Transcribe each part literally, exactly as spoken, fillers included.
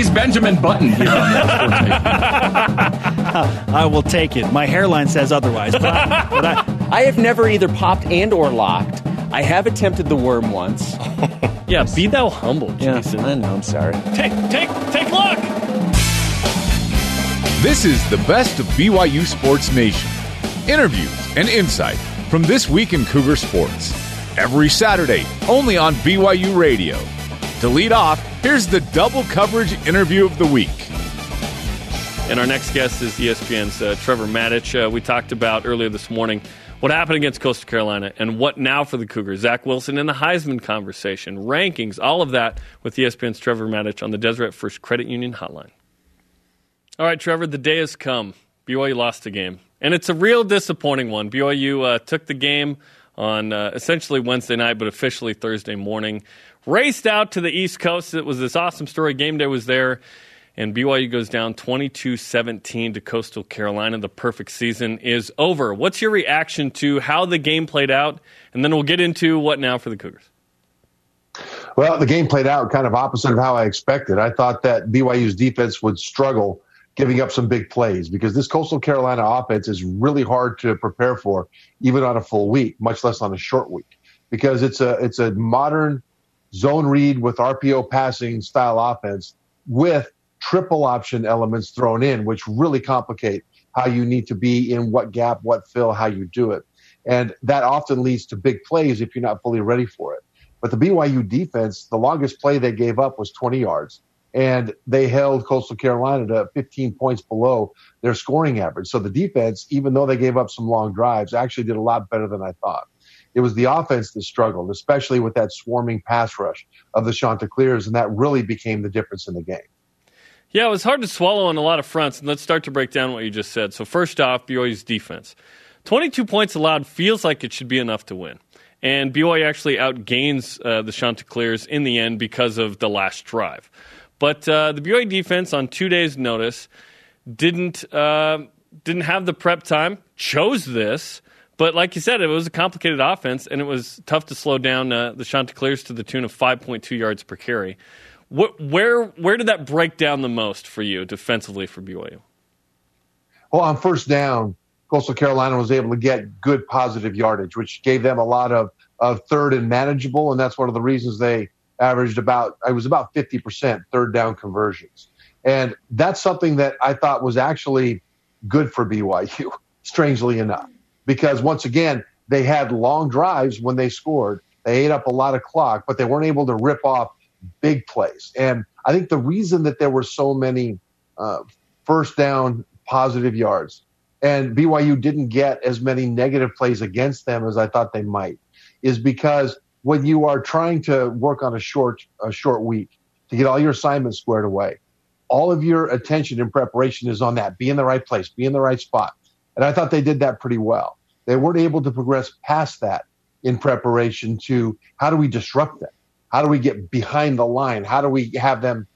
He's Benjamin Button here. I will take it. My hairline says otherwise. But I, but I, I have never either popped and or locked. I have attempted the worm once. Yeah, be thou humble, Jason. Yeah, I know, I'm sorry. Take, take, take lock! This is the best of B Y U Sports Nation. Interviews and insight from this week in Cougar sports. Every Saturday, only on B Y U Radio. To lead off, here's the double coverage interview of the week. And our next guest is E S P N's uh, Trevor Matich. Uh, we talked about earlier this morning what happened against Coastal Carolina and what now for the Cougars. Zach Wilson and the Heisman conversation, rankings, all of that with E S P N's Trevor Matich on the Deseret First Credit Union hotline. All right, Trevor, the day has come. B Y U lost the game, and it's a real disappointing one. B Y U uh, took the game on uh, essentially Wednesday night, but officially Thursday morning. Raced out to the East Coast. It was this awesome story. Game day was there, and B Y U goes down twenty-two seventeen to Coastal Carolina. The perfect season is over. What's your reaction to how the game played out? And then we'll get into what now for the Cougars. Well, the game played out kind of opposite of how I expected. I thought that B Y U's defense would struggle giving up some big plays, because this Coastal Carolina offense is really hard to prepare for, even on a full week, much less on a short week, because it's a it's a modern zone read with R P O passing style offense with triple option elements thrown in, which really complicate how you need to be in what gap, what fill, how you do it. And that often leads to big plays if you're not fully ready for it. But the B Y U defense, the longest play they gave up was twenty yards. And they held Coastal Carolina to fifteen points below their scoring average. So the defense, even though they gave up some long drives, actually did a lot better than I thought. It was the offense that struggled, especially with that swarming pass rush of the Chanticleers, and that really became the difference in the game. Yeah, it was hard to swallow on a lot of fronts, and let's start to break down what you just said. So first off, B Y U's defense. twenty-two points allowed feels like it should be enough to win. And B Y U actually outgains uh, the Chanticleers in the end because of the last drive. But uh, the B Y U defense, on two days' notice, didn't uh, didn't have the prep time, chose this. But like you said, it was a complicated offense, and it was tough to slow down uh, the Chanticleers to the tune of five point two yards per carry. What, where where did that break down the most for you defensively for B Y U? Well, on first down, Coastal Carolina was able to get good positive yardage, which gave them a lot of, of third and manageable, and that's one of the reasons they – averaged about, it was about fifty percent third down conversions. And that's something that I thought was actually good for B Y U, strangely enough, because once again, they had long drives when they scored. They ate up a lot of clock, but they weren't able to rip off big plays. And I think the reason that there were so many uh, first down positive yards and B Y U didn't get as many negative plays against them as I thought they might is because when you are trying to work on a short a short week to get all your assignments squared away, all of your attention and preparation is on that. Be in the right place. Be in the right spot. And I thought they did that pretty well. They weren't able to progress past that in preparation to how do we disrupt them? How do we get behind the line? How do we have them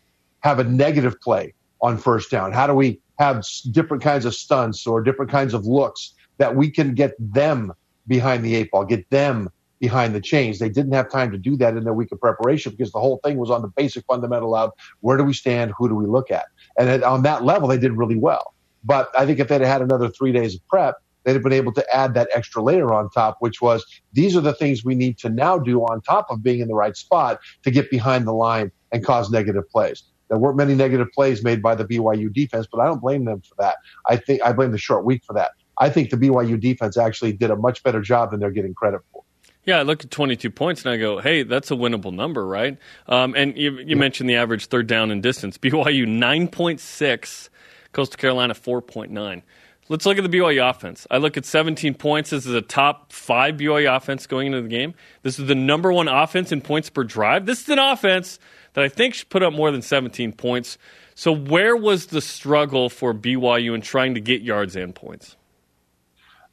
have a negative play on first down? How do we have different kinds of stunts or different kinds of looks that we can get them behind the eight ball, get them behind the chains? They didn't have time to do that in their week of preparation because the whole thing was on the basic fundamental of where do we stand, who do we look at? And on that level, they did really well. But I think if they'd had another three days of prep, they'd have been able to add that extra layer on top, which was these are the things we need to now do on top of being in the right spot to get behind the line and cause negative plays. There weren't many negative plays made by the B Y U defense, but I don't blame them for that. I think I blame the short week for that. I think the B Y U defense actually did a much better job than they're getting credit for. Yeah, I look at twenty-two points and I go, hey, that's a winnable number, right? Um, and you, you mentioned the average third down and distance. B Y U nine point six, Coastal Carolina four point nine. Let's look at the B Y U offense. I look at seventeen points. This is a top five B Y U offense going into the game. This is the number one offense in points per drive. This is an offense that I think should put up more than seventeen points. So where was the struggle for B Y U in trying to get yards and points?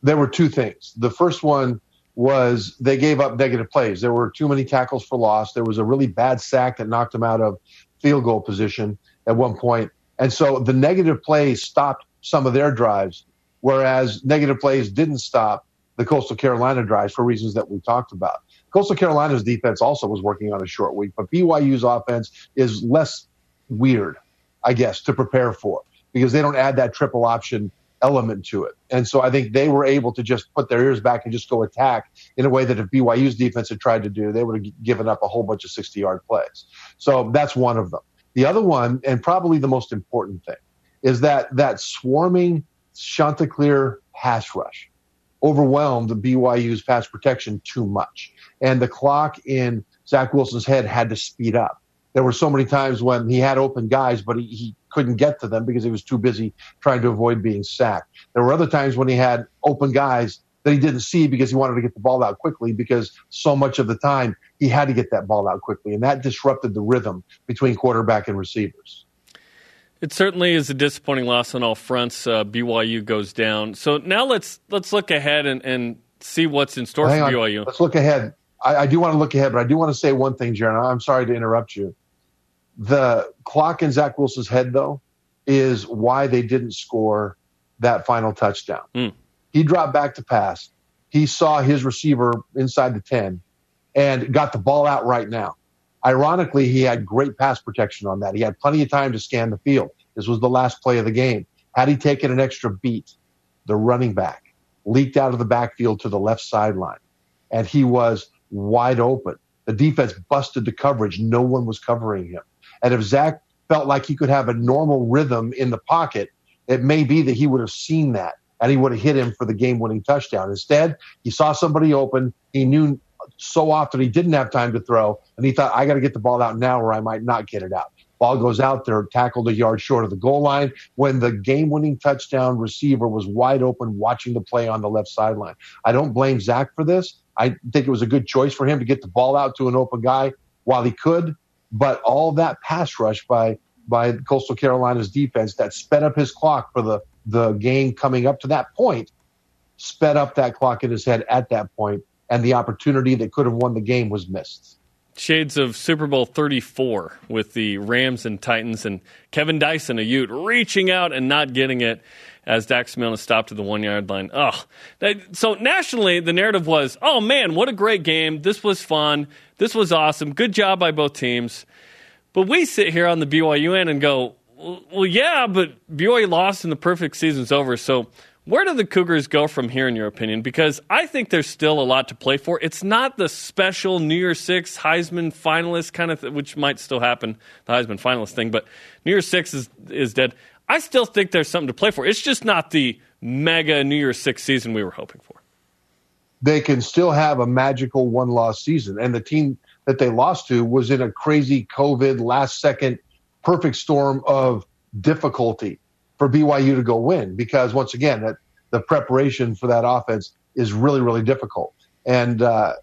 There were two things. The first one was they gave up negative plays. There were too many tackles for loss. There was a really bad sack that knocked them out of field goal position at one point. And so the negative plays stopped some of their drives, whereas negative plays didn't stop the Coastal Carolina drives for reasons that we talked about. Coastal Carolina's defense also was working on a short week, but B Y U's offense is less weird I guess, to prepare for, because they don't add that triple option element to it. And so I think they were able to just put their ears back and just go attack in a way that if B Y U's defense had tried to do, they would have given up a whole bunch of sixty-yard plays. So that's one of them. The other one, and probably the most important thing, is that that swarming Chanticleer pass rush overwhelmed B Y U's pass protection too much. And the clock in Zach Wilson's head had to speed up. There were so many times when he had open guys, but he, he couldn't get to them because he was too busy trying to avoid being sacked. There were other times when he had open guys that he didn't see because he wanted to get the ball out quickly, because so much of the time he had to get that ball out quickly, and that disrupted the rhythm between quarterback and receivers. It certainly is a disappointing loss on all fronts. Uh, B Y U goes down. So now let's let's look ahead and, and see what's in store well, for B Y U. On. Let's look ahead. I, I do want to look ahead, but I do want to say one thing, Jaron. I'm sorry to interrupt you. The clock in Zach Wilson's head, though, is why they didn't score that final touchdown. Mm. He dropped back to pass. He saw his receiver inside the ten and got the ball out right now. Ironically, he had great pass protection on that. He had plenty of time to scan the field. This was the last play of the game. Had he taken an extra beat, the running back leaked out of the backfield to the left sideline, and he was wide open. The defense busted the coverage. No one was covering him. And if Zach felt like he could have a normal rhythm in the pocket, it may be that he would have seen that, and he would have hit him for the game-winning touchdown. Instead, he saw somebody open. He knew so often he didn't have time to throw, and he thought, I got to get the ball out now or I might not get it out. Ball goes out there, tackled a yard short of the goal line when the game-winning touchdown receiver was wide open watching the play on the left sideline. I don't blame Zach for this. I think it was a good choice for him to get the ball out to an open guy while he could, but all that pass rush by by Coastal Carolina's defense that sped up his clock for the, the game coming up to that point, sped up that clock in his head at that point, and the opportunity that could have won the game was missed. Shades of Super Bowl thirty-four with the Rams and Titans, and Kevin Dyson, a Ute, reaching out and not getting it as Dax Milne stopped at the one-yard line. Oh, so nationally, the narrative was, oh, man, what a great game. This was fun. This was awesome. Good job by both teams. But we sit here on the B Y U end and go, well, yeah, but B Y U lost and the perfect season's over. So where do the Cougars go from here, in your opinion? Because I think there's still a lot to play for. It's not the special New Year's Six Heisman finalist kind of thing, which might still happen, the Heisman finalist thing, but New Year's Six is, is dead. I still think there's something to play for. It's just not the mega New Year's Six season we were hoping for. They can still have a magical one-loss season, and the team that they lost to was in a crazy COVID last-second perfect storm of difficulty for B Y U to go win, because once again, that the preparation for that offense is really, really difficult. And uh,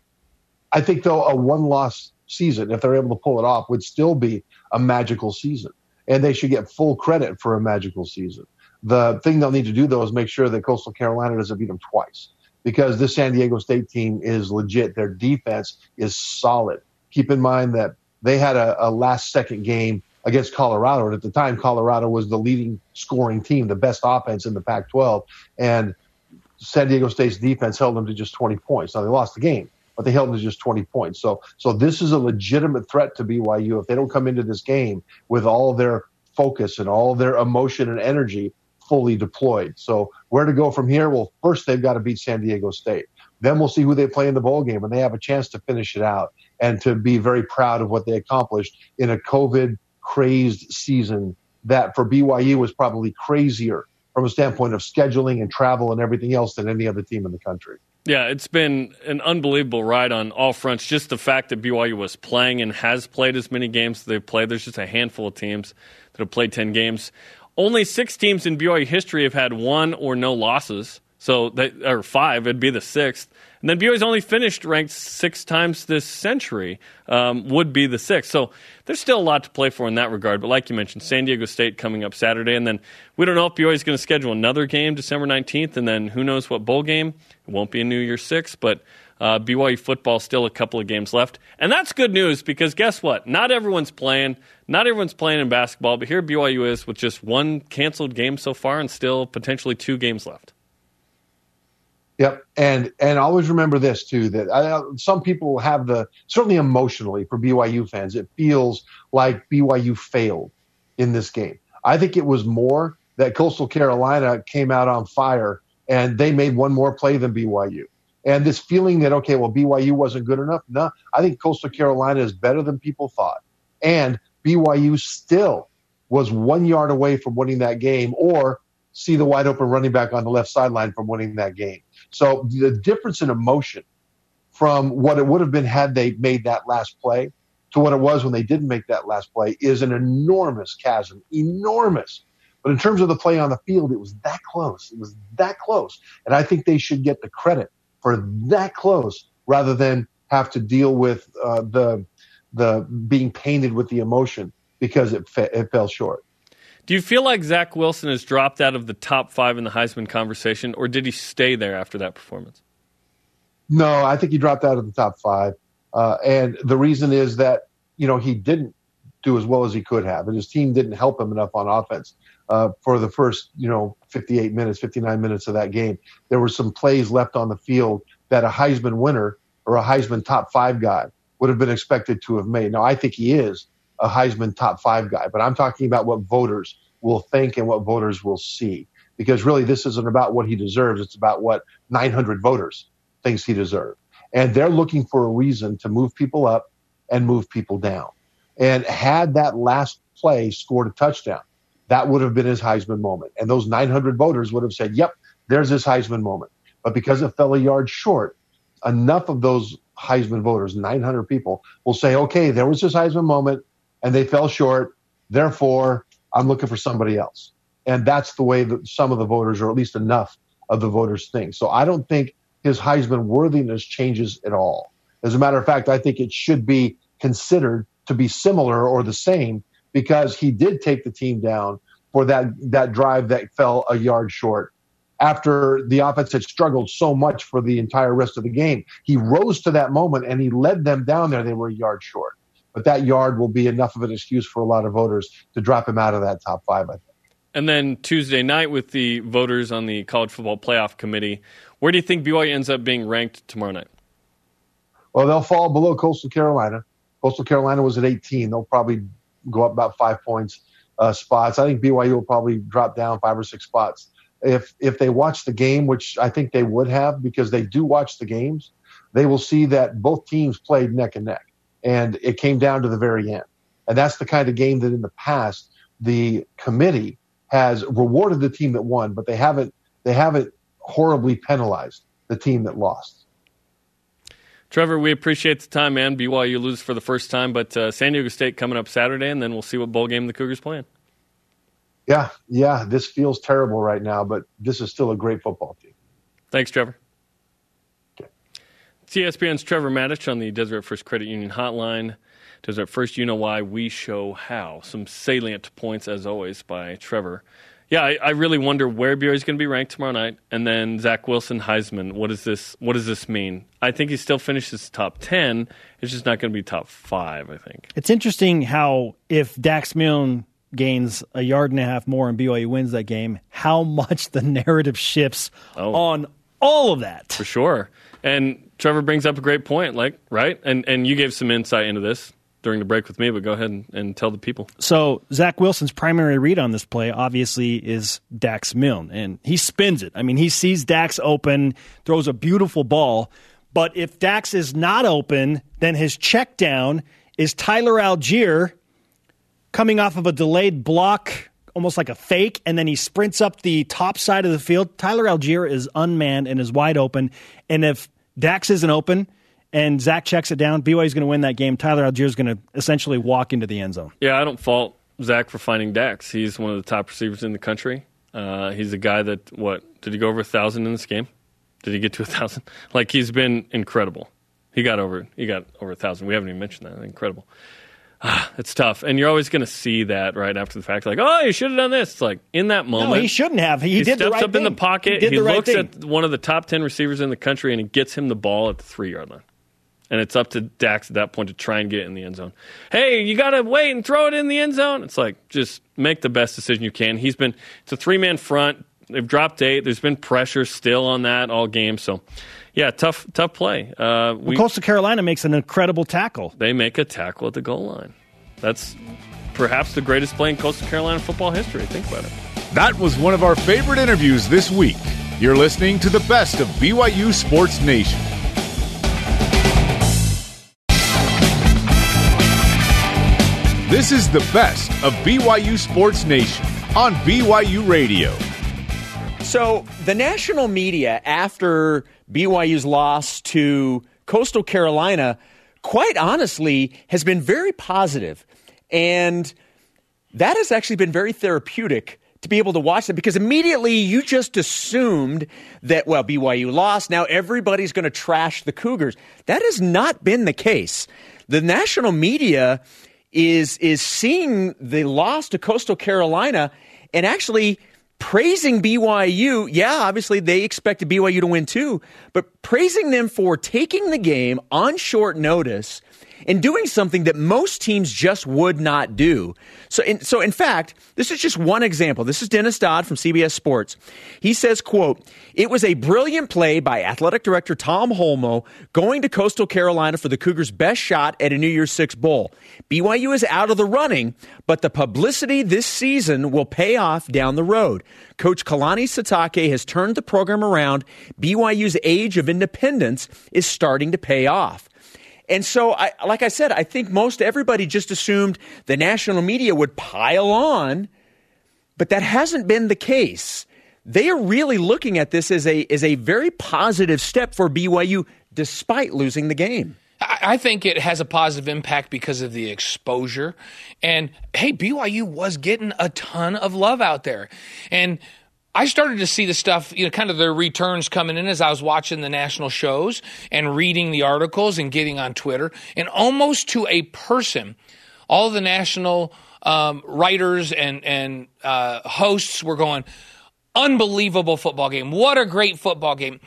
I think, though, a one-loss season, if they're able to pull it off, would still be a magical season. And they should get full credit for a magical season. The thing they'll need to do, though, is make sure that Coastal Carolina doesn't beat them twice, because this San Diego State team is legit. Their defense is solid. Keep in mind that they had a, a last-second game against Colorado, and at the time, Colorado was the leading scoring team, the best offense in the Pac twelve, and San Diego State's defense held them to just twenty points. Now, they lost the game, but they held them to just twenty points. So so this is a legitimate threat to B Y U if they don't come into this game with all their focus and all their emotion and energy fully deployed. So where to go from here? Well, first they've got to beat San Diego State. Then we'll see who they play in the bowl game, and they have a chance to finish it out and to be very proud of what they accomplished in a COVID crazed season that for B Y U was probably crazier from a standpoint of scheduling and travel and everything else than any other team in the country. Yeah, it's been an unbelievable ride on all fronts. Just the fact that B Y U was playing and has played as many games as they've played. There's just a handful of teams that have played ten games. Only six teams in B Y U history have had one or no losses. So, they, or five, it'd be the sixth. And then B Y U's only finished ranked six times this century, um, would be the sixth. So there's still a lot to play for in that regard. But like you mentioned, San Diego State coming up Saturday. And then we don't know if B Y U's going to schedule another game December nineteenth. And then who knows what bowl game. It won't be a New Year's Six, but uh, B Y U football still a couple of games left. And that's good news, because guess what? Not everyone's playing. Not everyone's playing in basketball. But here B Y U is with just one canceled game so far and still potentially two games left. Yep, and and always remember this, too, that I, some people have the, certainly emotionally for B Y U fans, it feels like B Y U failed in this game. I think it was more that Coastal Carolina came out on fire and they made one more play than B Y U. And this feeling that, okay, well, B Y U wasn't good enough. No, I think Coastal Carolina is better than people thought. And B Y U still was one yard away from winning that game, or see the wide open running back on the left sideline from winning that game. So the difference in emotion from what it would have been had they made that last play to what it was when they didn't make that last play is an enormous chasm, enormous. But in terms of the play on the field, it was that close. It was that close. And I think they should get the credit for that close rather than have to deal with uh, the the being painted with the emotion because it fa- it fell short. Do you feel like Zach Wilson has dropped out of the top five in the Heisman conversation, or did he stay there after that performance? No, I think he dropped out of the top five. Uh, and the reason is that, you know, he didn't do as well as he could have, and his team didn't help him enough on offense uh, for the first, you know, fifty-eight minutes, fifty-nine minutes of that game. There were some plays left on the field that a Heisman winner or a Heisman top five guy would have been expected to have made. Now, I think he is a Heisman top five guy, but I'm talking about what voters will think and what voters will see, because really this isn't about what he deserves. It's about what nine hundred voters thinks he deserves. And they're looking for a reason to move people up and move people down. And had that last play scored a touchdown, that would have been his Heisman moment. And those nine hundred voters would have said, yep, there's his Heisman moment. But because it fell a yard short, enough of those Heisman voters, nine hundred people, will say, okay, there was his Heisman moment, and they fell short, therefore I'm looking for somebody else. And that's the way that some of the voters, or at least enough of the voters, think. So I don't think his Heisman worthiness changes at all. As a matter of fact, I think it should be considered to be similar or the same, because he did take the team down for that, that drive that fell a yard short after the offense had struggled so much for the entire rest of the game. He rose to that moment and he led them down there. They were a yard short. But that yard will be enough of an excuse for a lot of voters to drop him out of that top five, I think. And then Tuesday night with the voters on the College Football Playoff Committee, where do you think B Y U ends up being ranked tomorrow night? Well, they'll fall below Coastal Carolina. Coastal Carolina was at eighteen. They'll probably go up about five points, uh, spots. I think B Y U will probably drop down five or six spots. If if they watch the game, which I think they would have because they do watch the games, they will see that both teams played neck and neck. And it came down to the very end. And that's the kind of game that in the past the committee has rewarded the team that won, but they haven't they haven't horribly penalized the team that lost. Trevor, we appreciate the time, man. B Y U loses for the first time, but uh, San Diego State coming up Saturday, and then we'll see what bowl game the Cougars playing. Yeah, yeah, this feels terrible right now, but this is still a great football team. Thanks, Trevor. E S P N's Trevor Matich on the Deseret First Credit Union hotline. Deseret First, you know why, we show how. Some salient points, as always, by Trevor. Yeah, I, I really wonder where B Y U is going to be ranked tomorrow night. And then Zach Wilson, Heisman, what is this? What does this mean? I think he still finishes top ten. It's just not going to be top five, I think. It's interesting how if Dax Milne gains a yard and a half more and B Y U wins that game, how much the narrative shifts oh. on all of that. For sure. And Trevor brings up a great point, like, right? And and you gave some insight into this during the break with me, but go ahead and, and tell the people. So Zach Wilson's primary read on this play, obviously, is Dax Milne, and he spins it. I mean, he sees Dax open, throws a beautiful ball, but if Dax is not open, then his check down is Tyler Allgeier coming off of a delayed block, almost like a fake, and then he sprints up the top side of the field. Tyler Allgeier is unmanned and is wide open, and if Dax isn't open and Zach checks it down, B Y U's going to win that game. Tyler Allgeier is going to essentially walk into the end zone. Yeah, I don't fault Zach for finding Dax. He's one of the top receivers in the country. Uh, he's a guy that, what, did he go over one thousand in this game? Did he get to one thousand? Like, he's been incredible. He got over he got over one thousand. We haven't even mentioned that. Incredible. Ah, it's tough, and you're always going to see that right after the fact. Like, oh, you should have done this. Like, in that moment, no, he shouldn't have. He, he did the right thing. He steps up in the pocket. He, he right looks thing. at one of the top ten receivers in the country, and he gets him the ball at the three yard line. And it's up to Dax at that point to try and get it in the end zone. Hey, you got to wait and throw it in the end zone. It's like, just make the best decision you can. He's been it's a three man front. They've dropped eight. There's been pressure still on that all game. So, yeah, tough, tough play. Uh, we, well, Coastal Carolina makes an incredible tackle. They make a tackle at the goal line. That's perhaps the greatest play in Coastal Carolina football history. Think about it. That was one of our favorite interviews this week. You're listening to the best of B Y U Sports Nation. This is the best of B Y U Sports Nation on B Y U Radio. So the national media, after B Y U's loss to Coastal Carolina, quite honestly, has been very positive. And that has actually been very therapeutic to be able to watch that, because immediately you just assumed that, well, B Y U lost, now everybody's going to trash the Cougars. That has not been the case. The national media is is seeing the loss to Coastal Carolina and actually praising B Y U. Yeah, obviously they expected B Y U to win too, but praising them for taking the game on short notice and doing something that most teams just would not do. So in, so in fact, this is just one example. This is Dennis Dodd from C B S Sports. He says, quote, "It was a brilliant play by athletic director Tom Holmoe going to Coastal Carolina for the Cougars' best shot at a New Year's Six Bowl. B Y U is out of the running, but the publicity this season will pay off down the road. Coach Kalani Sitake has turned the program around. B Y U's age of independence is starting to pay off." And so, I, like I said, I think most everybody just assumed the national media would pile on, but that hasn't been the case. They are really looking at this as a as a very positive step for B Y U, despite losing the game. I think it has a positive impact because of the exposure. And, hey, B Y U was getting a ton of love out there. And I started to see the stuff, you know, kind of their returns coming in as I was watching the national shows and reading the articles and getting on Twitter. And almost to a person, all the national um, writers and, and uh, hosts were going, unbelievable football game. What a great football game.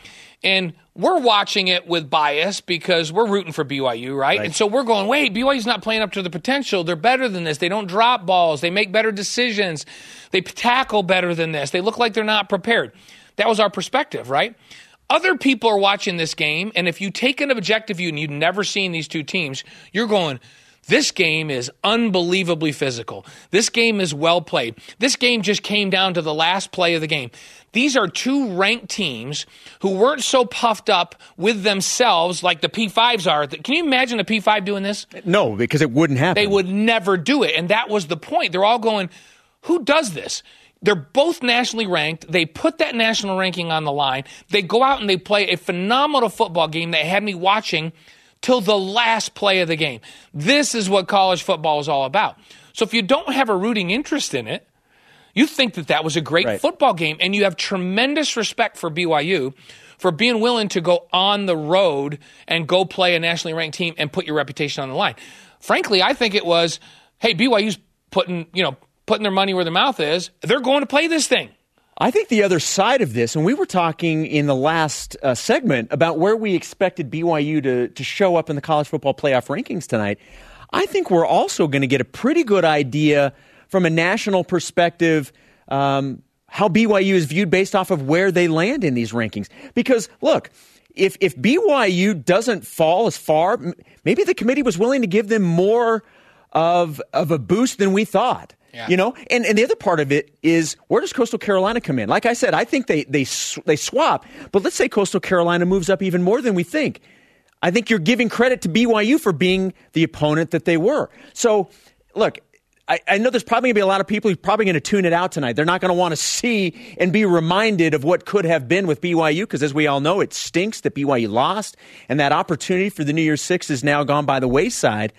And we're watching it with bias because we're rooting for B Y U, right? right? And so we're going, wait, B Y U's not playing up to the potential. They're better than this. They don't drop balls. They make better decisions. They tackle better than this. They look like they're not prepared. That was our perspective, right? Other people are watching this game, and if you take an objective view and you've never seen these two teams, you're going, this game is unbelievably physical. This game is well played. This game just came down to the last play of the game. These are two ranked teams who weren't so puffed up with themselves like the P fives are. Can you imagine a P five doing this? No, because it wouldn't happen. They would never do it, and that was the point. They're all going, who does this? They're both nationally ranked. They put that national ranking on the line. They go out and they play a phenomenal football game that had me watching till the last play of the game. This is what college football is all about. So if you don't have a rooting interest in it, you think that that was a great right. football game, and you have tremendous respect for B Y U for being willing to go on the road and go play a nationally ranked team and put your reputation on the line. Frankly, I think it was, hey, B Y U's putting, you know, putting their money where their mouth is. They're going to play this thing. I think the other side of this, and we were talking in the last uh, segment about where we expected B Y U to, to show up in the college football playoff rankings tonight, I think we're also going to get a pretty good idea from a national perspective um, how B Y U is viewed based off of where they land in these rankings. Because, look, if, if B Y U doesn't fall as far, maybe the committee was willing to give them more of, of a boost than we thought. Yeah. You know, and, and the other part of it is, where does Coastal Carolina come in? Like I said, I think they they they swap, but let's say Coastal Carolina moves up even more than we think. I think you're giving credit to B Y U for being the opponent that they were. So, look, I, I know there's probably going to be a lot of people who are probably going to tune it out tonight. They're not going to want to see and be reminded of what could have been with B Y U, because as we all know, it stinks that B Y U lost, and that opportunity for the New Year's Six is now gone by the wayside.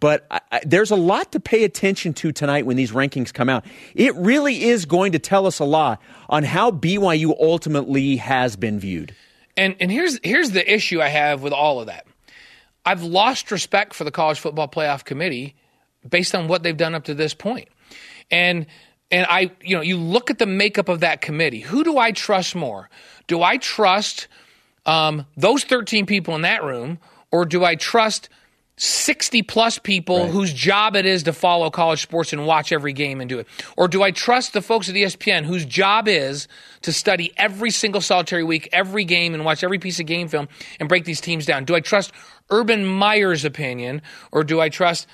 But I, I, there's a lot to pay attention to tonight when these rankings come out. It really is going to tell us a lot on how B Y U ultimately has been viewed. And and here's here's the issue I have with all of that. I've lost respect for the College Football Playoff Committee based on what they've done up to this point. And and I, you know, you look at the makeup of that committee. Who do I trust more? Do I trust um, those thirteen people in that room, or do I trust sixty-plus people right. whose job it is to follow college sports and watch every game and do it? Or do I trust the folks at E S P N whose job is to study every single solitary week, every game, and watch every piece of game film and break these teams down? Do I trust Urban Meyer's opinion, or do I trust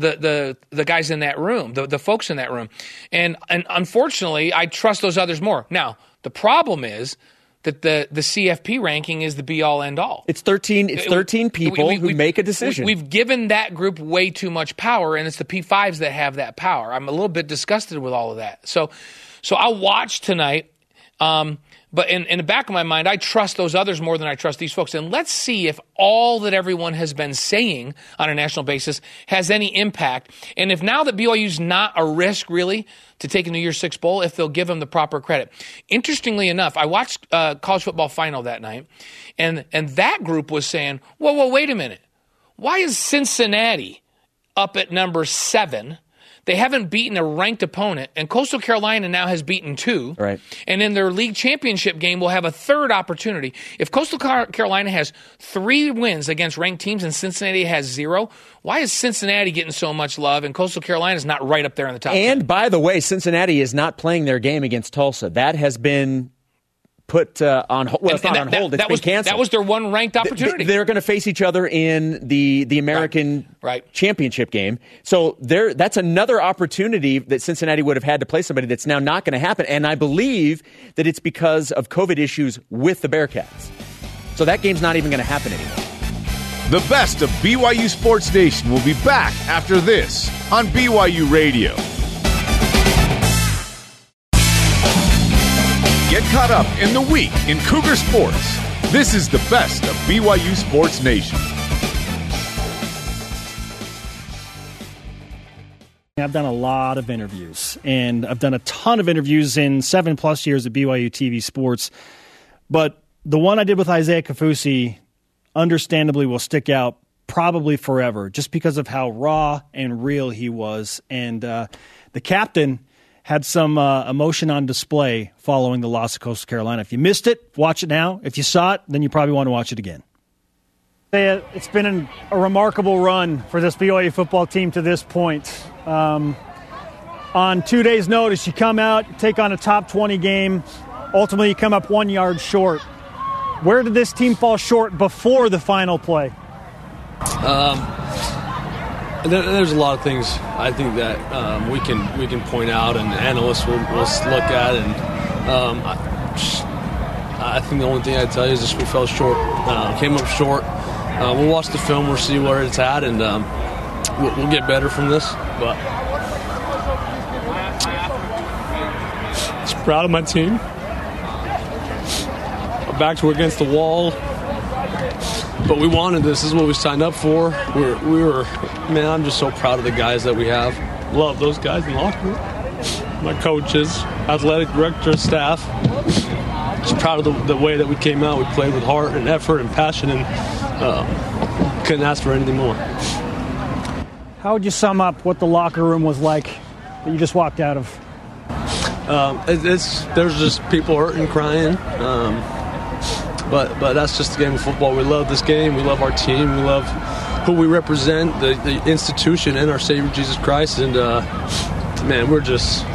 the the the guys in that room, the, the folks in that room. And and unfortunately, I trust those others more. Now, the problem is that the, the C F P ranking is the be-all, end-all. It's thirteen It's thirteen people we, we, who we, make a decision. We, we've given that group way too much power, and it's the P fives that have that power. I'm a little bit disgusted with all of that. So so I'll watch tonight, um, but in, in the back of my mind, I trust those others more than I trust these folks. And let's see if all that everyone has been saying on a national basis has any impact. And if now that B Y U's not a risk, really, to taking the Year Six Bowl, if they'll give them the proper credit. Interestingly enough, I watched uh, college football final that night, and, and that group was saying, whoa, whoa, wait a minute. Why is Cincinnati up at number seven? They haven't beaten a ranked opponent, and Coastal Carolina now has beaten two. Right. And in their league championship game, we'll have a third opportunity. If Coastal Carolina has three wins against ranked teams and Cincinnati has zero, why is Cincinnati getting so much love and Coastal Carolina is not right up there in the top And ten? By the way, Cincinnati is not playing their game against Tulsa. That has been put uh, on hold. Well, and, it's not that, on hold. That, it's that been was, canceled. That was their one ranked opportunity. They're going to face each other in the, the American right. Right. championship game. So there, that's another opportunity that Cincinnati would have had to play somebody that's now not going to happen. And I believe that it's because of COVID issues with the Bearcats. So that game's not even going to happen anymore. The best of B Y U Sports Nation will be back after this on B Y U Radio. Get caught up in the week in Cougar sports. This is the best of B Y U Sports Nation. I've done a lot of interviews, and I've done a ton of interviews in seven plus years at B Y U T V Sports. But the one I did with Isaiah Kaufusi, understandably, will stick out probably forever, just because of how raw and real he was. And uh, the captain had some uh, emotion on display following the loss of Coastal Carolina. If you missed it, watch it now. If you saw it, then you probably want to watch it again. It's been an, a remarkable run for this B Y U football team to this point. Um, on two days' notice, you come out, you take on a top twenty game. Ultimately, you come up one yard short. Where did this team fall short before the final play? Um... There's a lot of things I think that um, we can we can point out, and analysts will, will look at, and um, I, just, I think the only thing I'd tell you is just we fell short, uh, came up short. Uh, we'll watch the film, we'll see where it's at, and um, we'll, we'll get better from this. But I'm just proud of my team. Our backs were against the wall. But we wanted this. This is what we signed up for. We were, we were, man, I'm just so proud of the guys that we have. Love those guys in the locker room. My coaches, athletic director, staff. Just proud of the, the way that we came out. We played with heart and effort and passion, and uh, couldn't ask for anything more. How would you sum up what the locker room was like that you just walked out of? Um, it, it's there's just people hurting, crying. Um, But but that's just the game of football. We love this game. We love our team. We love who we represent, the, the institution, and our Savior Jesus Christ. And uh, man, we're just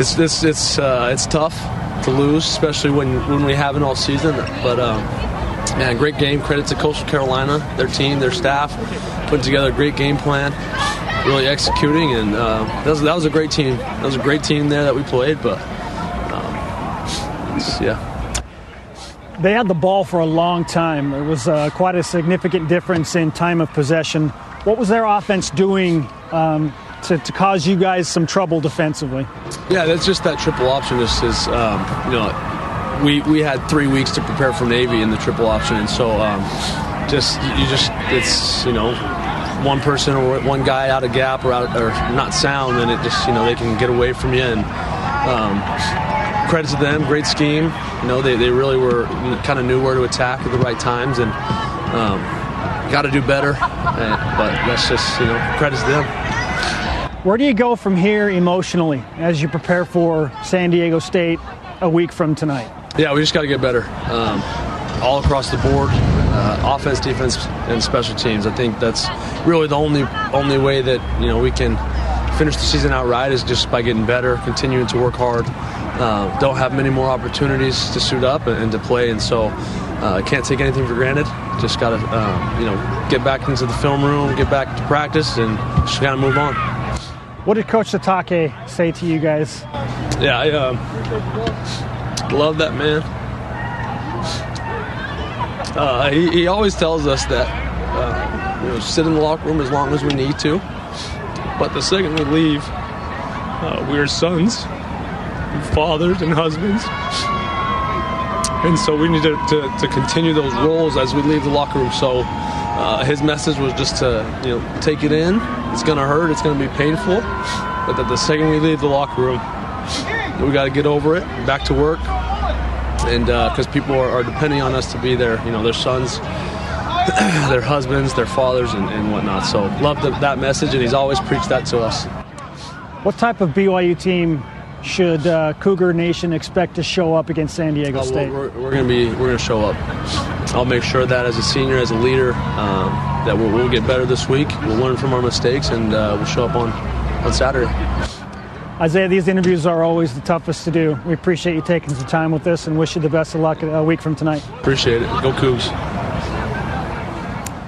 it's it's it's uh, it's tough to lose, especially when, when we haven't all season. But um, man, great game. Credit to Coastal Carolina, their team, their staff, putting together a great game plan, really executing. And uh, that was, that was a great team. That was a great team there that we played. But um, it's, yeah. They had the ball for a long time. It was uh, quite a significant difference in time of possession. What was their offense doing um, to, to cause you guys some trouble defensively? Yeah, that's just that triple option. Is, is um, you know, we we had three weeks to prepare for Navy in the triple option, and so um, just you just it's you know one person or one guy out of gap or out or not sound, and it just you know they can get away from you and. Um, Credit to them, great scheme. You know, they, they really were kind of knew where to attack at the right times, and um, got to do better. And, but that's just you know, credit to them. Where do you go from here emotionally as you prepare for San Diego State a week from tonight? Yeah, we just got to get better um, all across the board, uh, offense, defense, and special teams. I think that's really the only only way that you know we can finish the season outright is just by getting better, continuing to work hard. Uh, don't have many more opportunities to suit up and, and to play, and so Uh, can't take anything for granted. Just got to, uh, you know, get back into the film room, get back to practice, and just got to move on. What did Coach Sitake say to you guys? Yeah, I uh, love that man. Uh, he, he always tells us that, uh, you know, sit in the locker room as long as we need to. But the second we leave, uh, we are sons, and fathers, and husbands. And so we need to, to, to continue those roles as we leave the locker room. So uh, his message was just to, you know, take it in. It's going to hurt. It's going to be painful. But that the second we leave the locker room, we got to get over it, back to work. And because uh, people are, are depending on us to be their, you know, their sons, their husbands, their fathers, and, and whatnot. So love the, that message, and he's always preached that to us. What type of B Y U team should uh, Cougar Nation expect to show up against San Diego State? Uh, we're we're going to be we're going to show up. I'll make sure that as a senior, as a leader, um, that we'll, we'll get better this week. We'll learn from our mistakes, and uh, we'll show up on, on Saturday. Isaiah, these interviews are always the toughest to do. We appreciate you taking some time with this, and wish you the best of luck a week from tonight. Appreciate it. Go Cougs.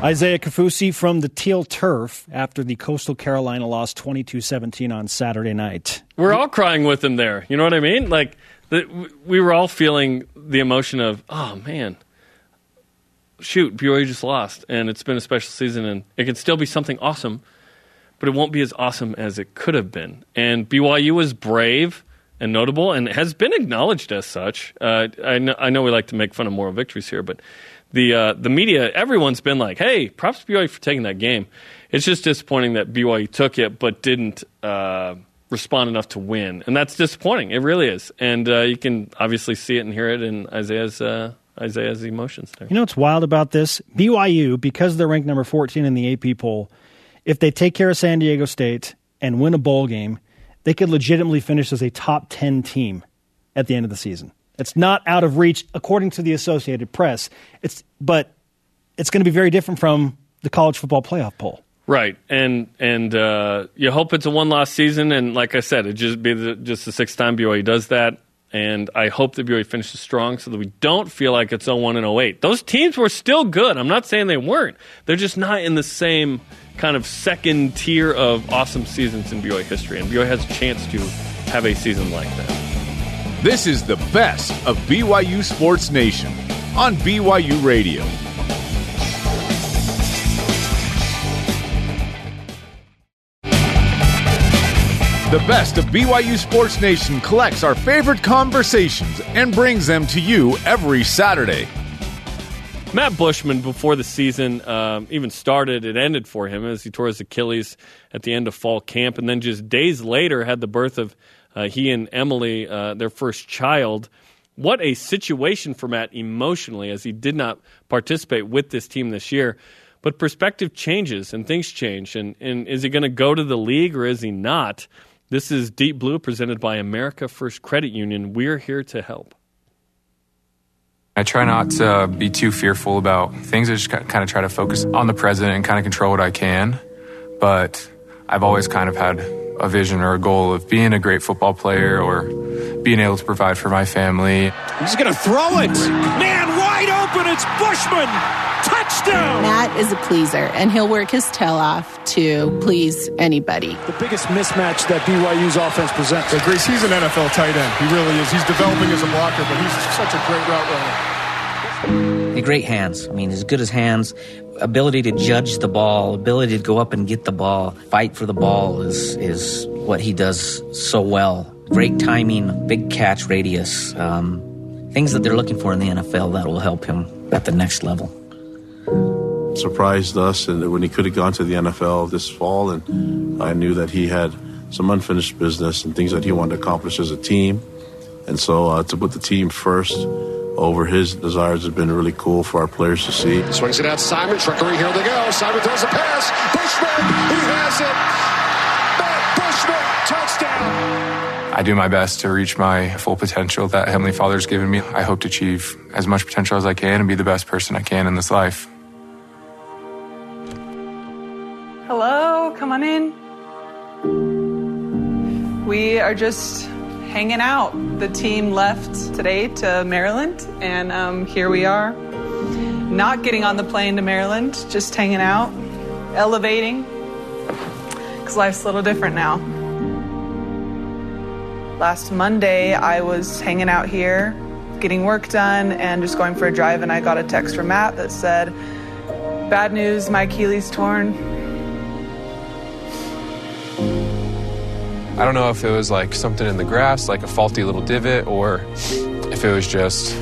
Isaiah Kaufusi from the Teal Turf after the Coastal Carolina loss twenty-two seventeen on Saturday night. We're all crying with him there. You know what I mean? Like, the, we were all feeling the emotion of, oh, man, shoot, B Y U just lost, and it's been a special season, and it can still be something awesome, but it won't be as awesome as it could have been. And B Y U was brave and notable and has been acknowledged as such. Uh, I, know, I know we like to make fun of moral victories here, but The uh, the media, everyone's been like, hey, props to B Y U for taking that game. It's just disappointing that B Y U took it but didn't uh, respond enough to win. And that's disappointing. It really is. And uh, you can obviously see it and hear it in Isaiah's uh, Isaiah's emotions there. You know what's wild about this? B Y U, because they're ranked number fourteen in the A P poll, if they take care of San Diego State and win a bowl game, they could legitimately finish as a top ten team at the end of the season. It's not out of reach, according to the Associated Press. It's, but it's going to be very different from the college football playoff poll. Right, and and uh, you hope it's a one-loss season, and like I said, it just be the, just the sixth time B Y U does that, and I hope that B Y U finishes strong so that we don't feel like it's oh one and oh eight. Those teams were still good. I'm not saying they weren't. They're just not in the same kind of second tier of awesome seasons in B Y U history, and B Y U has a chance to have a season like that. This is the best of B Y U Sports Nation on B Y U Radio. The best of B Y U Sports Nation collects our favorite conversations and brings them to you every Saturday. Matt Bushman, before the season um, even started, it ended for him as he tore his Achilles at the end of fall camp, and then just days later had the birth of Uh, he and Emily, uh, their first child. What a situation for Matt emotionally, as he did not participate with this team this year. But perspective changes and things change. And, and is he going to go to the league or is he not? This is Deep Blue presented by America First Credit Union. We're here to help. I try not to be too fearful about things. I just kind of try to focus on the present and kind of control what I can. But I've always kind of had a vision or a goal of being a great football player or being able to provide for my family. He's going to throw it. Man, wide open, it's Bushman. Touchdown. Matt is a pleaser, and he'll work his tail off to please anybody. The biggest mismatch that B Y U's offense presents. So Grace, he's an N F L tight end. He really is. He's developing as a blocker, but he's such a great route runner. The great hands. I mean, as good as hands. Ability to judge the ball, ability to go up and get the ball, fight for the ball is is what he does so well. Great timing, big catch radius, um, things that they're looking for in the N F L that will help him at the next level. Surprised us when he could have gone to the N F L this fall, and I knew that he had some unfinished business and things that he wanted to accomplish as a team. And so uh, to put the team first over his desires has been really cool for our players to see. Swings it out, Simon. Trickery, here they go. Simon throws a pass. Bushman, he has it. Matt Bushman, touchdown. I do my best to reach my full potential that Heavenly Father's given me. I hope to achieve as much potential as I can and be the best person I can in this life. Hello, come on in. We are just hanging out. The team left today to Maryland, and um, here we are. not getting on the plane to Maryland, just hanging out, elevating, because life's a little different now. Last Monday, I was hanging out here, getting work done, and just going for a drive, and I got a text from Matt that said, "Bad news, my Achilles torn." I don't know if it was like something in the grass, like a faulty little divot, or if it was just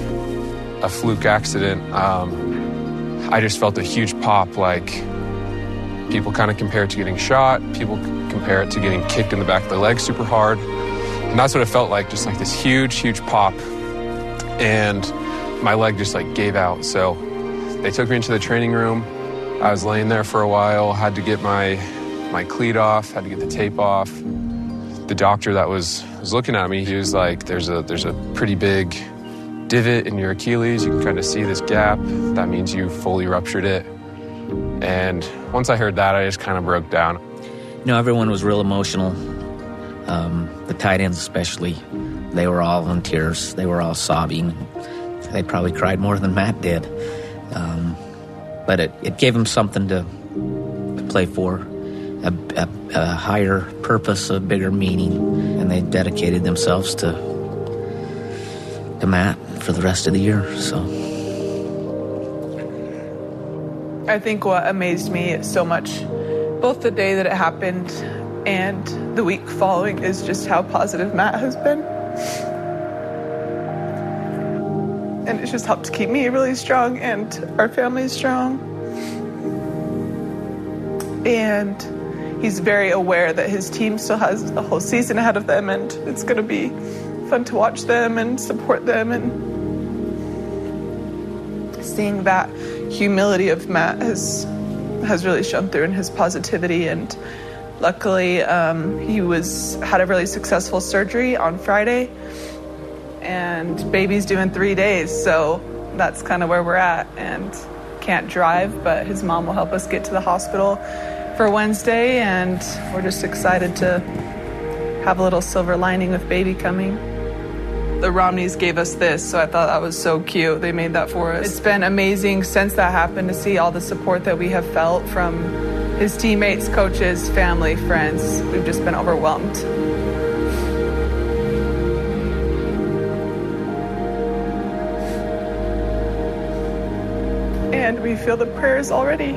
a fluke accident. Um, I just felt a huge pop. Like, people kind of compare it to getting shot. People compare it to getting kicked in the back of the leg super hard. And that's what it felt like, just like this huge, huge pop. And my leg just like gave out. So they took me into the training room. I was laying there for a while, had to get my, my cleat off, had to get the tape off. The doctor that was was looking at me, he was like, there's a there's a pretty big divot in your Achilles. You can kind of see this gap. That means you fully ruptured it. And once I heard that, I just kind of broke down. You know, everyone was real emotional. Um, the tight ends especially. They were all in tears. They were all sobbing. They probably cried more than Matt did. Um, but it, it gave him something to, to play for. A, a, a higher purpose, a bigger meaning, and they dedicated themselves to to Matt for the rest of the year. So, I think what amazed me so much, both the day that it happened and the week following, is just how positive Matt has been, and it's just helped keep me really strong and our family strong. And he's very aware that his team still has a whole season ahead of them, and it's going to be fun to watch them and support them. And seeing that humility of Matt has has really shone through in his positivity. And luckily, um, he was had a really successful surgery on Friday, and baby's due in three days. So that's kind of where we're at. And can't drive, but his mom will help us get to the hospital for Wednesday, and we're just excited to have a little silver lining with baby coming. The Romneys gave us this, so I thought that was so cute. They made that for us. It's been amazing since that happened to see all the support that we have felt from his teammates, coaches, family, friends. We've just been overwhelmed. And we feel the prayers already.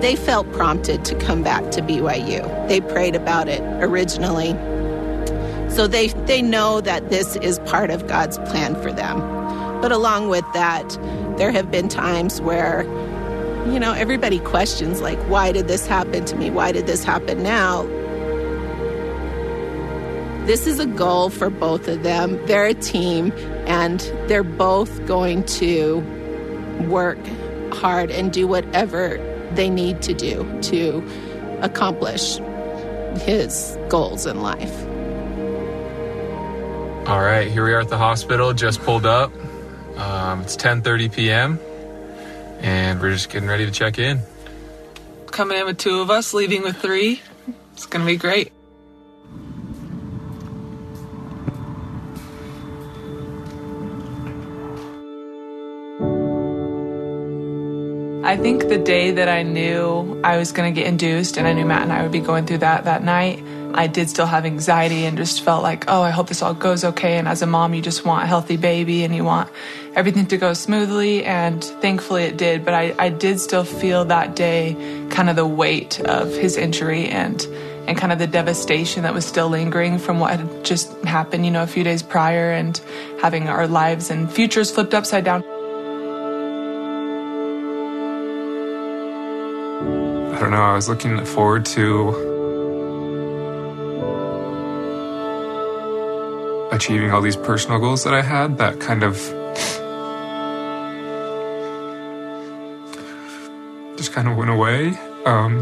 They felt prompted to come back to B Y U. They prayed about it originally. So they they know that this is part of God's plan for them. But along with that, there have been times where, you know, everybody questions, like, why did this happen to me? Why did this happen now? This is a goal for both of them. They're a team, and they're both going to work hard and do whatever they need to do to accomplish his goals in life. All right, here we are at the hospital, just pulled up. Um, it's ten thirty p.m. and we're just getting ready to check in. Coming in with two of us, leaving with three. It's going to be great. I think the day that I knew I was going to get induced and I knew Matt and I would be going through that that night, I did still have anxiety and just felt like, oh, I hope this all goes okay. And as a mom, you just want a healthy baby and you want everything to go smoothly. And thankfully it did. But I, I did still feel that day kind of the weight of his injury and, and kind of the devastation that was still lingering from what had just happened, you know, a few days prior, and having our lives and futures flipped upside down. I don't know, I was looking forward to achieving all these personal goals that I had that kind of just kind of went away. Um,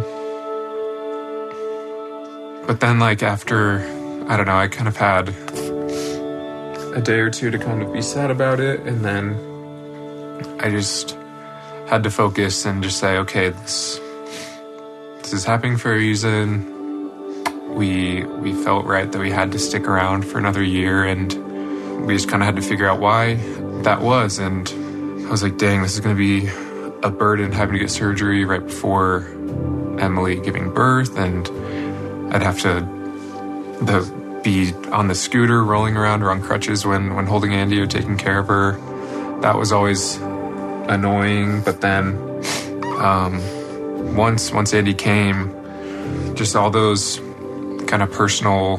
but then, like, after, I don't know, I kind of had a day or two to kind of be sad about it, and then I just had to focus and just say, okay, this... This is happening for a reason. We we felt right that we had to stick around for another year, and we just kind of had to figure out why that was. And I was like, dang, this is going to be a burden having to get surgery right before Emily giving birth, and I'd have to the, be on the scooter rolling around or on crutches when, when holding Andy or taking care of her. That was always annoying. But then um, once once Andy came, just all those kind of personal,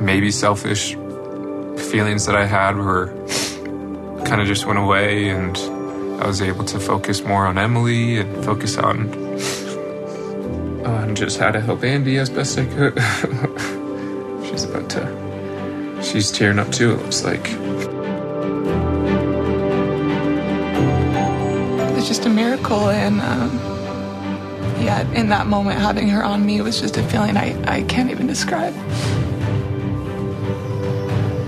maybe selfish feelings that I had were kind of just went away, and I was able to focus more on Emily and focus on on just how to help Andy as best I could. She's about to, she's tearing up too, it looks like. It's just a miracle, and um, yeah, in that moment, having her on me was just a feeling I, I can't even describe.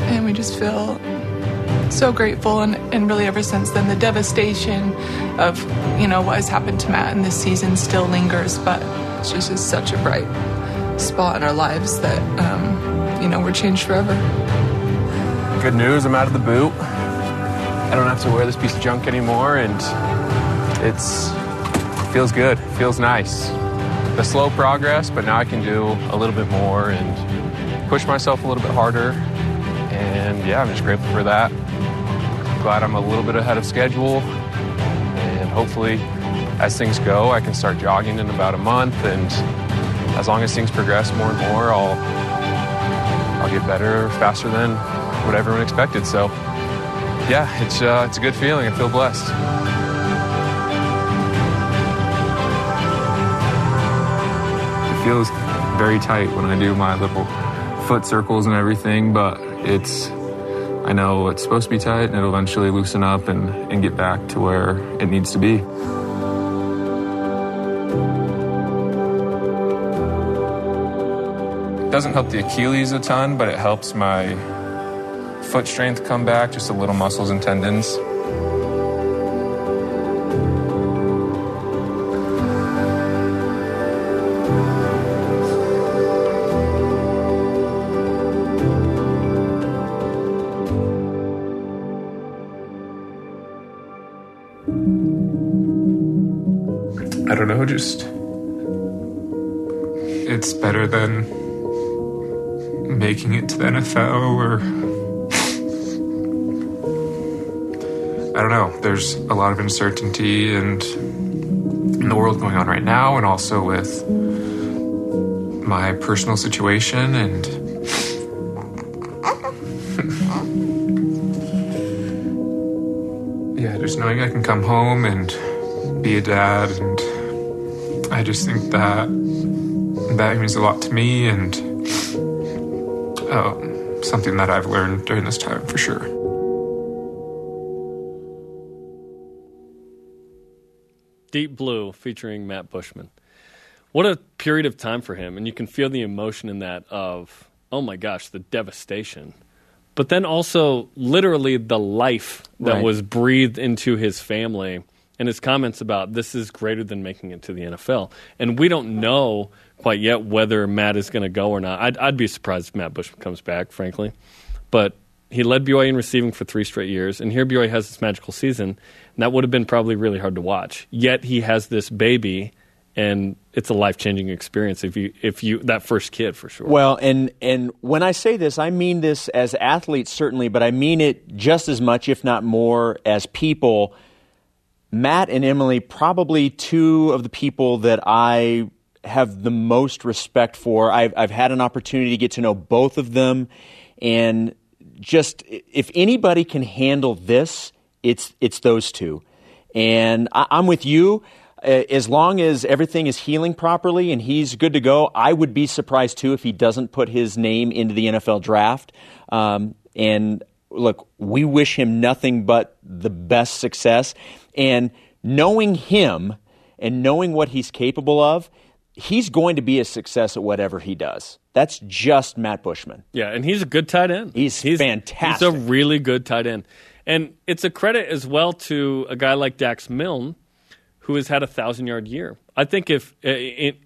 And we just feel so grateful, and, and really ever since then the devastation of, you know, what has happened to Matt in this season still lingers, but it's just, it's such a bright spot in our lives that um, you know, we're changed forever. Good news, I'm out of the boot. I don't have to wear this piece of junk anymore, and it's it feels good, it feels nice. The slow progress, but now I can do a little bit more and push myself a little bit harder, and yeah, I'm just grateful for that. Glad I'm a little bit ahead of schedule, and hopefully as things go I can start jogging in about a month, and as long as things progress more and more, I'll I'll get better faster than what everyone expected. So yeah, it's uh, it's a good feeling. I feel blessed. It feels very tight when I do my little foot circles and everything, but it's I know it's supposed to be tight, and it'll eventually loosen up and, and get back to where it needs to be. It doesn't help the Achilles a ton, but it helps my foot strength come back, just a little muscles and tendons. I don't know, just, it's better than making it to the N F L, or, I don't know, there's a lot of uncertainty and in the world going on right now, and also with my personal situation, and yeah, just knowing I can come home and be a dad, and I just think that that means a lot to me, and um, something that I've learned during this time for sure. Deep Blue featuring Matt Bushman. What a period of time for him, and you can feel the emotion in that of, oh my gosh, the devastation. But then also literally the life that right. was breathed into his family. And his comments about this is greater than making it to the N F L. And we don't know quite yet whether Matt is going to go or not. I'd, I'd be surprised if Matt Bushman comes back, frankly. But he led B Y U in receiving for three straight years. And here B Y U has this magical season. And that would have been probably really hard to watch. Yet he has this baby, and it's a life-changing experience if you if you that first kid, for sure. Well, and and when I say this, I mean this as athletes, certainly. But I mean it just as much, if not more, as people. Matt and Emily, probably two of the people that I have the most respect for. I've, I've had an opportunity to get to know both of them. And just if anybody can handle this, it's it's those two. And I, I'm with you. As long as everything is healing properly and he's good to go, I would be surprised, too, if he doesn't put his name into the N F L draft. Um, and look, we wish him nothing but the best success. And knowing him and knowing what he's capable of, he's going to be a success at whatever he does. That's just Matt Bushman. Yeah, and he's a good tight end. He's, he's fantastic. He's a really good tight end. And it's a credit as well to a guy like Dax Milne, who has had a thousand-yard year. I think if it, it,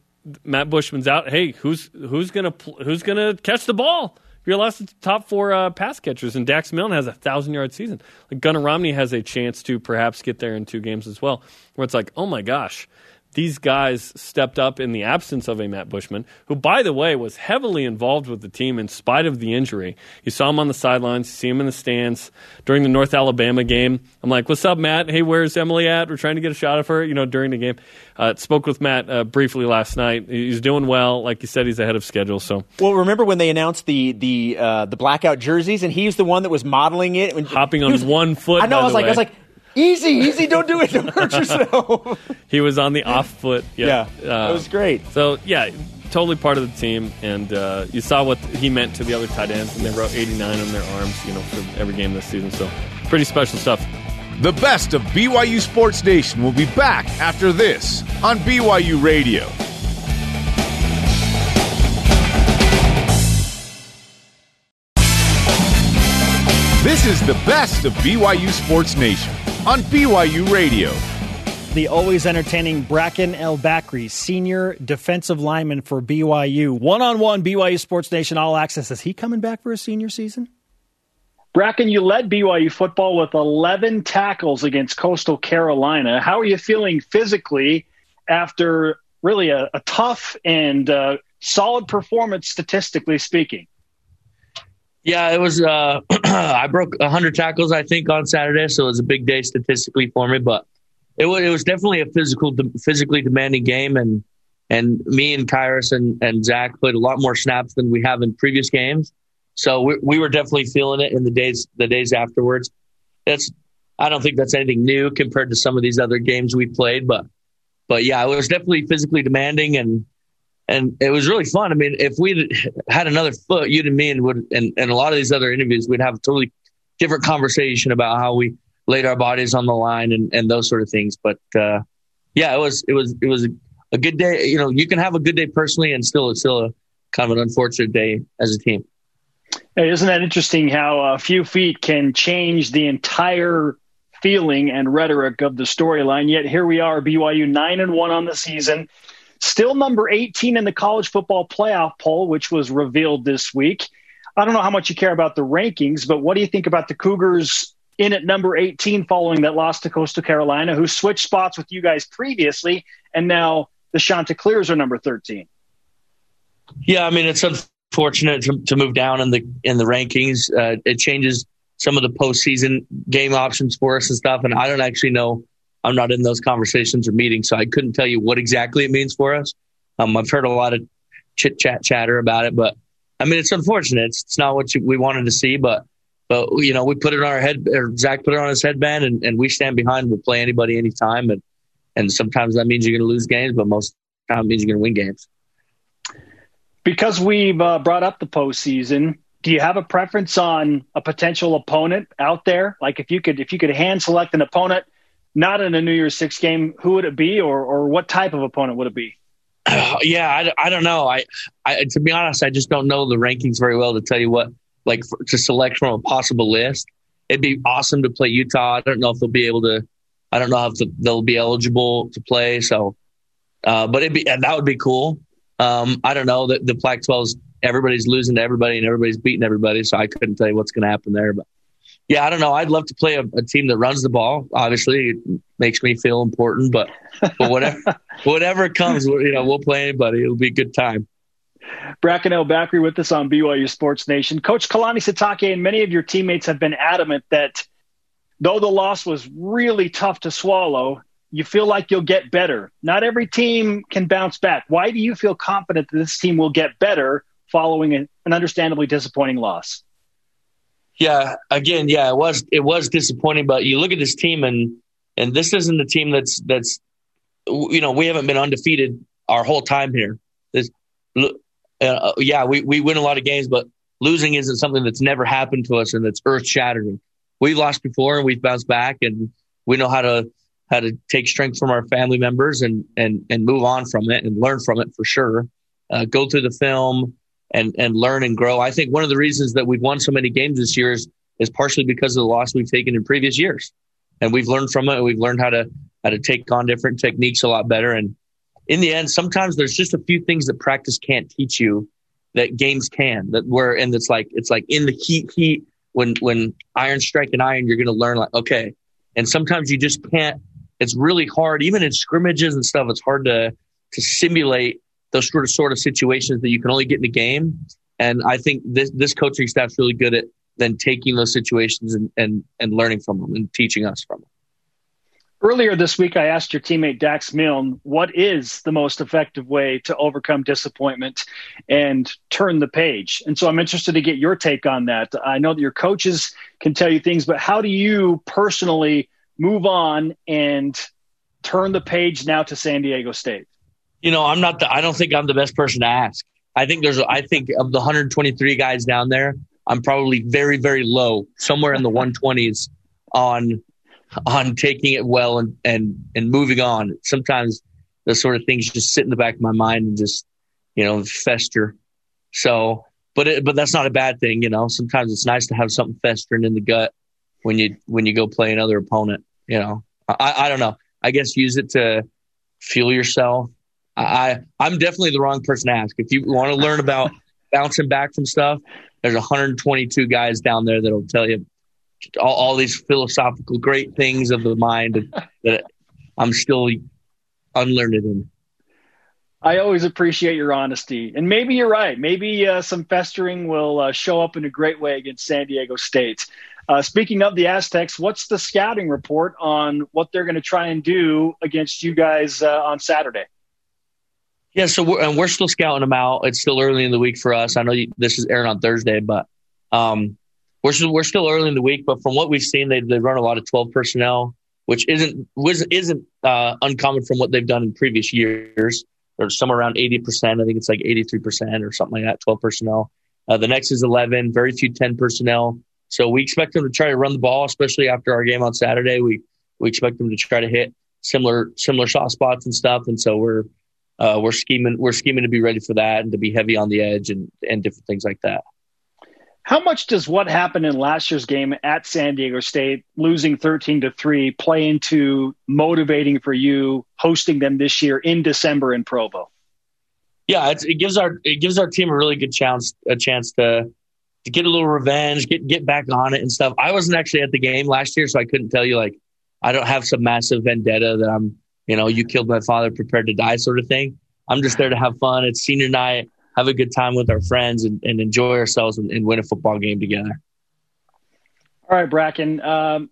Matt Bushman's out, hey, who's who's going to who's going to catch the ball? you're lost to the top four uh, pass catchers, and Dax Milne has a thousand-yard season. Like Gunnar Romney has a chance to perhaps get there in two games as well, where it's like, oh my gosh, these guys stepped up in the absence of a Matt Bushman, who, by the way, was heavily involved with the team in spite of the injury. You saw him on the sidelines, you see him in the stands during the North Alabama game. I'm like, what's up, Matt? Hey, where's Emily at? We're trying to get a shot of her, you know, during the game. Uh, spoke with Matt uh, briefly last night. He's doing well. Like you said, he's ahead of schedule. So, well, remember when they announced the the uh, the blackout jerseys, and he's the one that was modeling it, and hopping on was, one foot. I know. By I was the like, way. I was like. Easy, easy, don't do it, don't hurt yourself. He was on the off foot. Yeah, yeah, that was great. So, yeah, totally part of the team, and uh, you saw what he meant to the other tight ends, and they wrote eighty-nine on their arms, you know, for every game this season, so pretty special stuff. The best of B Y U Sports Nation will be back after this on B Y U Radio. This is the best of B Y U Sports Nation on B Y U Radio. The always entertaining Bracken El-Bakri, senior defensive lineman for B Y U. One-on-one B Y U Sports Nation All Access. Is he coming back for his senior season? Bracken, you led B Y U football with eleven tackles against Coastal Carolina. How are you feeling physically after really a, a tough and uh, solid performance, statistically speaking? Yeah, it was, uh, I broke one hundred tackles, I think, on Saturday, so it was a big day statistically for me, but it was, it was definitely a physical, physically demanding game, and and me and Kairos and, and Zach played a lot more snaps than we have in previous games, so we, we were definitely feeling it in the days the days afterwards. That's, I don't think that's anything new compared to some of these other games we played, but but yeah, it was definitely physically demanding, and And it was really fun. I mean, if we had another foot, you and me, and would, and, and a lot of these other interviews, we'd have a totally different conversation about how we laid our bodies on the line and, and those sort of things. But uh, yeah, it was it was it was a good day. You know, you can have a good day personally, and still it's still a kind of an unfortunate day as a team. Hey, isn't that interesting? How a few feet can change the entire feeling and rhetoric of the storyline. Yet here we are, B Y U nine and one on the season. Still number eighteen in the college football playoff poll, which was revealed this week. I don't know how much you care about the rankings, but what do you think about the Cougars in at number eighteen following that loss to Coastal Carolina, who switched spots with you guys previously, and now the Chanticleers are number thirteen? Yeah, I mean, it's unfortunate to, to move down in the in the rankings. Uh, it changes some of the postseason game options for us and stuff, and I don't actually know. I'm not in those conversations or meetings, so I couldn't tell you what exactly it means for us. Um, I've heard a lot of chit-chat chatter about it, but, I mean, it's unfortunate. It's, it's not what you, we wanted to see, but, but you know, we put it on our head, or Zach put it on his headband, and, and we stand behind. We'll play anybody anytime, and, and sometimes that means you're going to lose games, but most of the time it means you're going to win games. Because we've uh, brought up the postseason, do you have a preference on a potential opponent out there? Like, if you could, if you could hand-select an opponent, not in a New Year's Six game, who would it be, or or what type of opponent would it be? Yeah, I, I don't know. I, I to be honest, I just don't know the rankings very well to tell you what, like, for, to select from a possible list. It'd be awesome to play Utah. I don't know if they'll be able to. I don't know if they'll be eligible to play. So, uh, but it'd be that would be cool. Um, I don't know that the Pac twelve's everybody's losing to everybody and everybody's beating everybody. So I couldn't tell you what's going to happen there, but. Yeah, I don't know. I'd love to play a, a team that runs the ball. Obviously, it makes me feel important, but but whatever whatever comes, you know, we'll play anybody. It'll be a good time. Bracken El-Bakri with us on B Y U Sports Nation. Coach Kalani Sitake and many of your teammates have been adamant that though the loss was really tough to swallow, you feel like you'll get better. Not every team can bounce back. Why do you feel confident that this team will get better following an, an understandably disappointing loss? Yeah, again, yeah, it was it was disappointing, but you look at this team, and and this isn't the team that's that's you know, we haven't been undefeated our whole time here. This, uh, yeah, we we win a lot of games, but losing isn't something that's never happened to us and that's earth shattering. We've lost before and we've bounced back, and we know how to how to take strength from our family members and and and move on from it and learn from it for sure. Uh, go through the film. And, and learn and grow. I think one of the reasons that we've won so many games this year is, is partially because of the loss we've taken in previous years. And we've learned from it. And we've learned how to how to take on different techniques a lot better. And in the end, sometimes there's just a few things that practice can't teach you that games can, that where, and it's like, it's like in the heat, heat, when, when iron strike an iron, you're going to learn like, okay. And sometimes you just can't, it's really hard, even in scrimmages and stuff, it's hard to, to simulate those sort of sort of situations that you can only get in the game. And I think this, this coaching staff's really good at then taking those situations and, and, and learning from them and teaching us from them. Earlier this week, I asked your teammate Dax Milne, what is the most effective way to overcome disappointment and turn the page? And so I'm interested to get your take on that. I know that your coaches can tell you things, but how do you personally move on and turn the page now to San Diego State? You know, I'm not the, I don't think I'm the best person to ask. I think there's, I think of the one hundred twenty-three guys down there, I'm probably very, very low, somewhere in the one twenties on on taking it well and, and, and moving on. Sometimes those sort of things just sit in the back of my mind and just, you know, fester. So, but, it, but that's not a bad thing. You know, sometimes it's nice to have something festering in the gut when you, when you go play another opponent, you know, I, I don't know, I guess use it to fuel yourself. I, I'm definitely the wrong person to ask. If you want to learn about bouncing back from stuff, there's one hundred twenty-two guys down there that'll tell you All, all these philosophical great things of the mind that I'm still unlearned in. I always appreciate your honesty. And maybe you're right. Maybe uh, some festering will uh, show up in a great way against San Diego State. Uh, speaking of the Aztecs, what's the scouting report on what they're going to try and do against you guys uh, on Saturday? Yeah, so we're, and we're still scouting them out. It's still early in the week for us. I know you, this is airing on Thursday, but um, – We're still, we're still early in the week, but from what we've seen, they they run a lot of twelve personnel, which isn't isn't uh, uncommon from what they've done in previous years. Or somewhere around eighty percent. I think it's like eighty-three percent or something like that. Twelve personnel. Uh, the next is eleven. Very few ten personnel. So we expect them to try to run the ball, especially after our game on Saturday. We we expect them to try to hit similar similar shot spots and stuff. And so we're uh, we're scheming we're scheming to be ready for that and to be heavy on the edge and, and different things like that. How much does what happened in last year's game at San Diego State, losing thirteen to three, play into motivating for you hosting them this year in December in Provo? Yeah, it's, it gives our it gives our team a really good chance a chance to to get a little revenge, get get back on it and stuff. I wasn't actually at the game last year, so I couldn't tell you like I don't have some massive vendetta that I'm, you know, you killed my father, prepared to die sort of thing. I'm just there to have fun. It's senior night. Have a good time with our friends and, and enjoy ourselves and, and win a football game together. All right, Bracken. Um,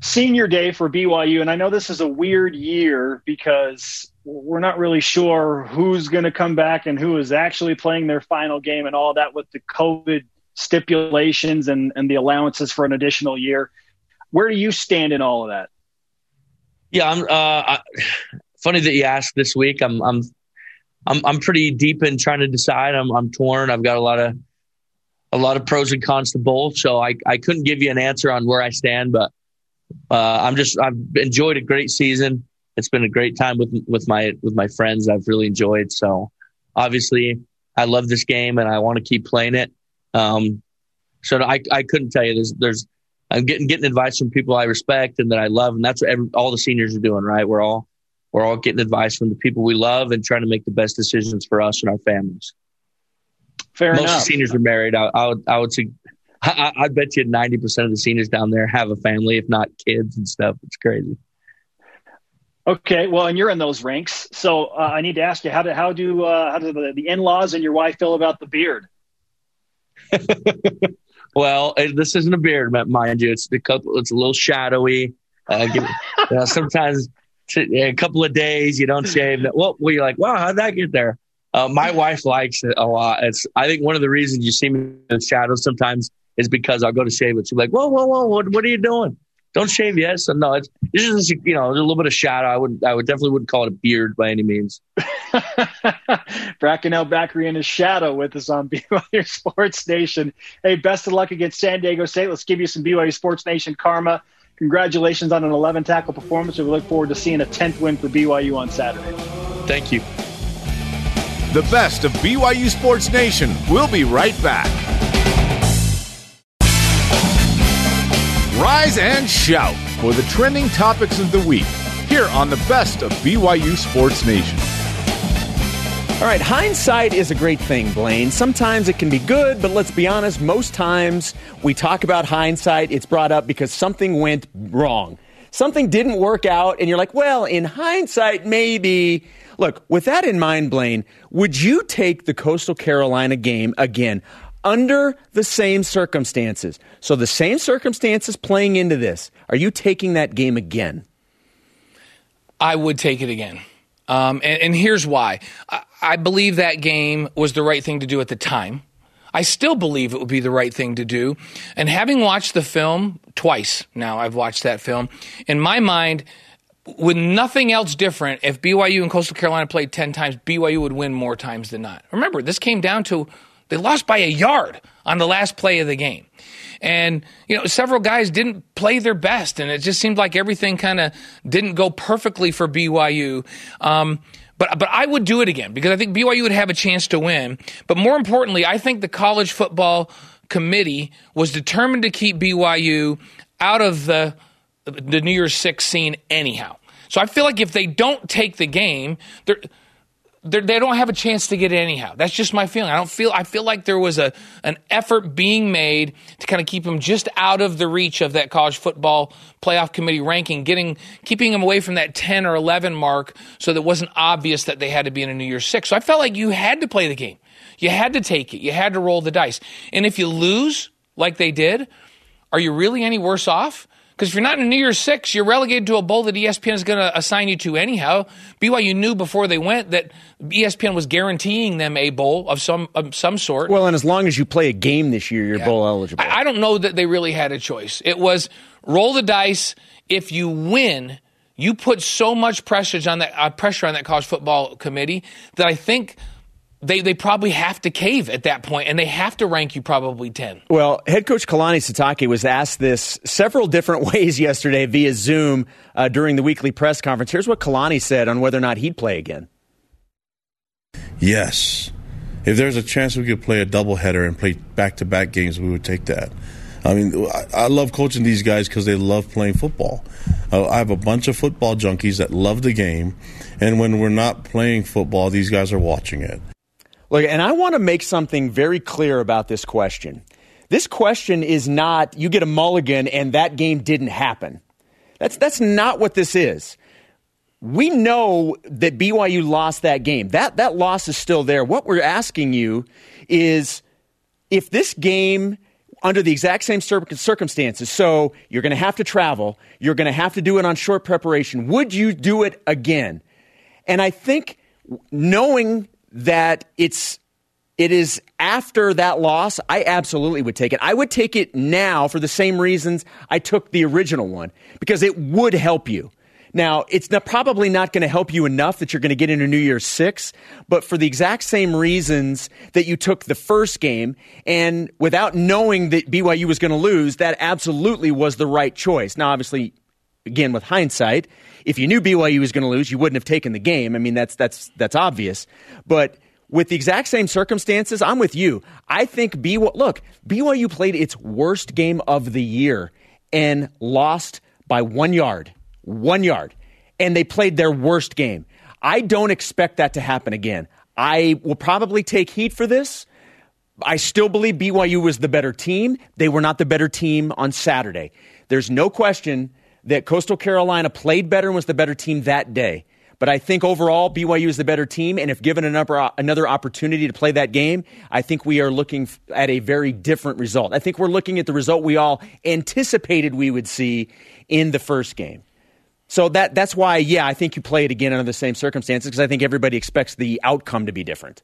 senior day for B Y U, and I know this is a weird year because we're not really sure who's going to come back and who is actually playing their final game and all that with the COVID stipulations and, and the allowances for an additional year. Where do you stand in all of that? Yeah, I'm. Uh, I, funny that you asked this week. I'm. I'm I'm I'm pretty deep in trying to decide. I'm I'm torn. I've got a lot of a lot of pros and cons to both, so I, I couldn't give you an answer on where I stand. But uh, I'm just I've enjoyed a great season. It's been a great time with with my with my friends. I've really enjoyed. So obviously, I love this game and I want to keep playing it. Um, so I I couldn't tell you. There's there's I'm getting getting advice from people I respect and that I love, and that's what every, all the seniors are doing. Right, we're all. We're all getting advice from the people we love and trying to make the best decisions for us and our families. Fair enough. Most seniors are married. I, I would, I would, I, I bet you ninety percent of the seniors down there have a family, if not kids and stuff. It's crazy. Okay, well, and you're in those ranks, so uh, I need to ask you how do how do uh, how do the, the in-laws and your wife feel about the beard? Well, this isn't a beard, mind you. It's a couple. It's a little shadowy. Uh, give, you know, sometimes. A couple of days, you don't shave that. Well, we're like, wow, how'd that get there? Uh, my wife likes it a lot. It's, I think one of the reasons you see me in the shadows sometimes is because I'll go to shave it. She's like, whoa, whoa, whoa, what, what are you doing? Don't shave yet. So no, it's, it's just, you know, a little bit of shadow. I would, I would definitely wouldn't call it a beard by any means. Bracken El-Bakri in his shadow with us on B Y U Sports Nation. Hey, best of luck against San Diego State. Let's give you some B Y U Sports Nation karma. Congratulations on an eleven-tackle performance, and we look forward to seeing a tenth win for B Y U on Saturday. Thank you. The best of B Y U Sports Nation. We'll be right back. Rise and shout for the trending topics of the week here on the best of B Y U Sports Nation. All right, hindsight is a great thing, Blaine. Sometimes it can be good, but let's be honest, most times we talk about hindsight, it's brought up because something went wrong. Something didn't work out, and you're like, well, in hindsight, maybe. Look, with that in mind, Blaine, would you take the Coastal Carolina game again under the same circumstances? So the same circumstances playing into this. Are you taking that game again? I would take it again. Um, and, and here's why. I, I believe that game was the right thing to do at the time. I still believe it would be the right thing to do. And having watched the film twice now, I've watched that film, in my mind, with nothing else different, if B Y U and Coastal Carolina played ten times, B Y U would win more times than not. Remember, this came down to they lost by a yard on the last play of the game. And, you know, several guys didn't play their best, and it just seemed like everything kind of didn't go perfectly for B Y U. Um, but but I would do it again because I think B Y U would have a chance to win. But more importantly, I think the college football committee was determined to keep B Y U out of the, the New Year's Six scene anyhow. So I feel like if they don't take the game, they're – They don't have a chance to get it anyhow. That's just my feeling. I don't feel. I feel like there was a an effort being made to kind of keep him just out of the reach of that college football playoff committee ranking, getting keeping him away from that ten or eleven mark, so that it wasn't obvious that they had to be in a New Year's Six. So I felt like you had to play the game, you had to take it, you had to roll the dice. And if you lose like they did, are you really any worse off? Because if you're not in New Year's Six, you're relegated to a bowl that E S P N is going to assign you to anyhow. B Y U knew before they went that E S P N was guaranteeing them a bowl of some of some sort. Well, and as long as you play a game this year, you're yeah. bowl eligible. I, I don't know that they really had a choice. It was roll the dice. If you win, you put so much pressure on that uh, pressure on that college football committee that I think They they probably have to cave at that point, and they have to rank you probably ten. Well, head coach Kalani Sitake was asked this several different ways yesterday via Zoom uh, during the weekly press conference. Here's what Kalani said on whether or not he'd play again. Yes. If there's a chance we could play a doubleheader and play back-to-back games, we would take that. I mean, I love coaching these guys because they love playing football. I have a bunch of football junkies that love the game, and when we're not playing football, these guys are watching it. Look, and I want to make something very clear about this question. This question is not you get a mulligan and that game didn't happen. That's that's not what this is. We know that B Y U lost that game. That that loss is still there. What we're asking you is if this game under the exact same circumstances, so you're going to have to travel, you're going to have to do it on short preparation, would you do it again? And I think knowing that it's it is after that loss, I absolutely would take it. I would take it now for the same reasons I took the original one, because it would help you. Now, it's not, probably not going to help you enough that you're going to get into New Year's Six, but for the exact same reasons that you took the first game, and without knowing that B Y U was going to lose, that absolutely was the right choice. Now, obviously, again, with hindsight, if you knew B Y U was going to lose, you wouldn't have taken the game. I mean, that's that's that's obvious. But with the exact same circumstances, I'm with you. I think B Y U, look, B Y U played its worst game of the year and lost by one yard, one yard, and they played their worst game. I don't expect that to happen again. I will probably take heat for this. I still believe B Y U was the better team. They were not the better team on Saturday. There's no question that Coastal Carolina played better and was the better team that day. But I think overall, B Y U is the better team, and if given another, another opportunity to play that game, I think we are looking at a very different result. I think we're looking at the result we all anticipated we would see in the first game. So that that's why, yeah, I think you play it again under the same circumstances, because I think everybody expects the outcome to be different.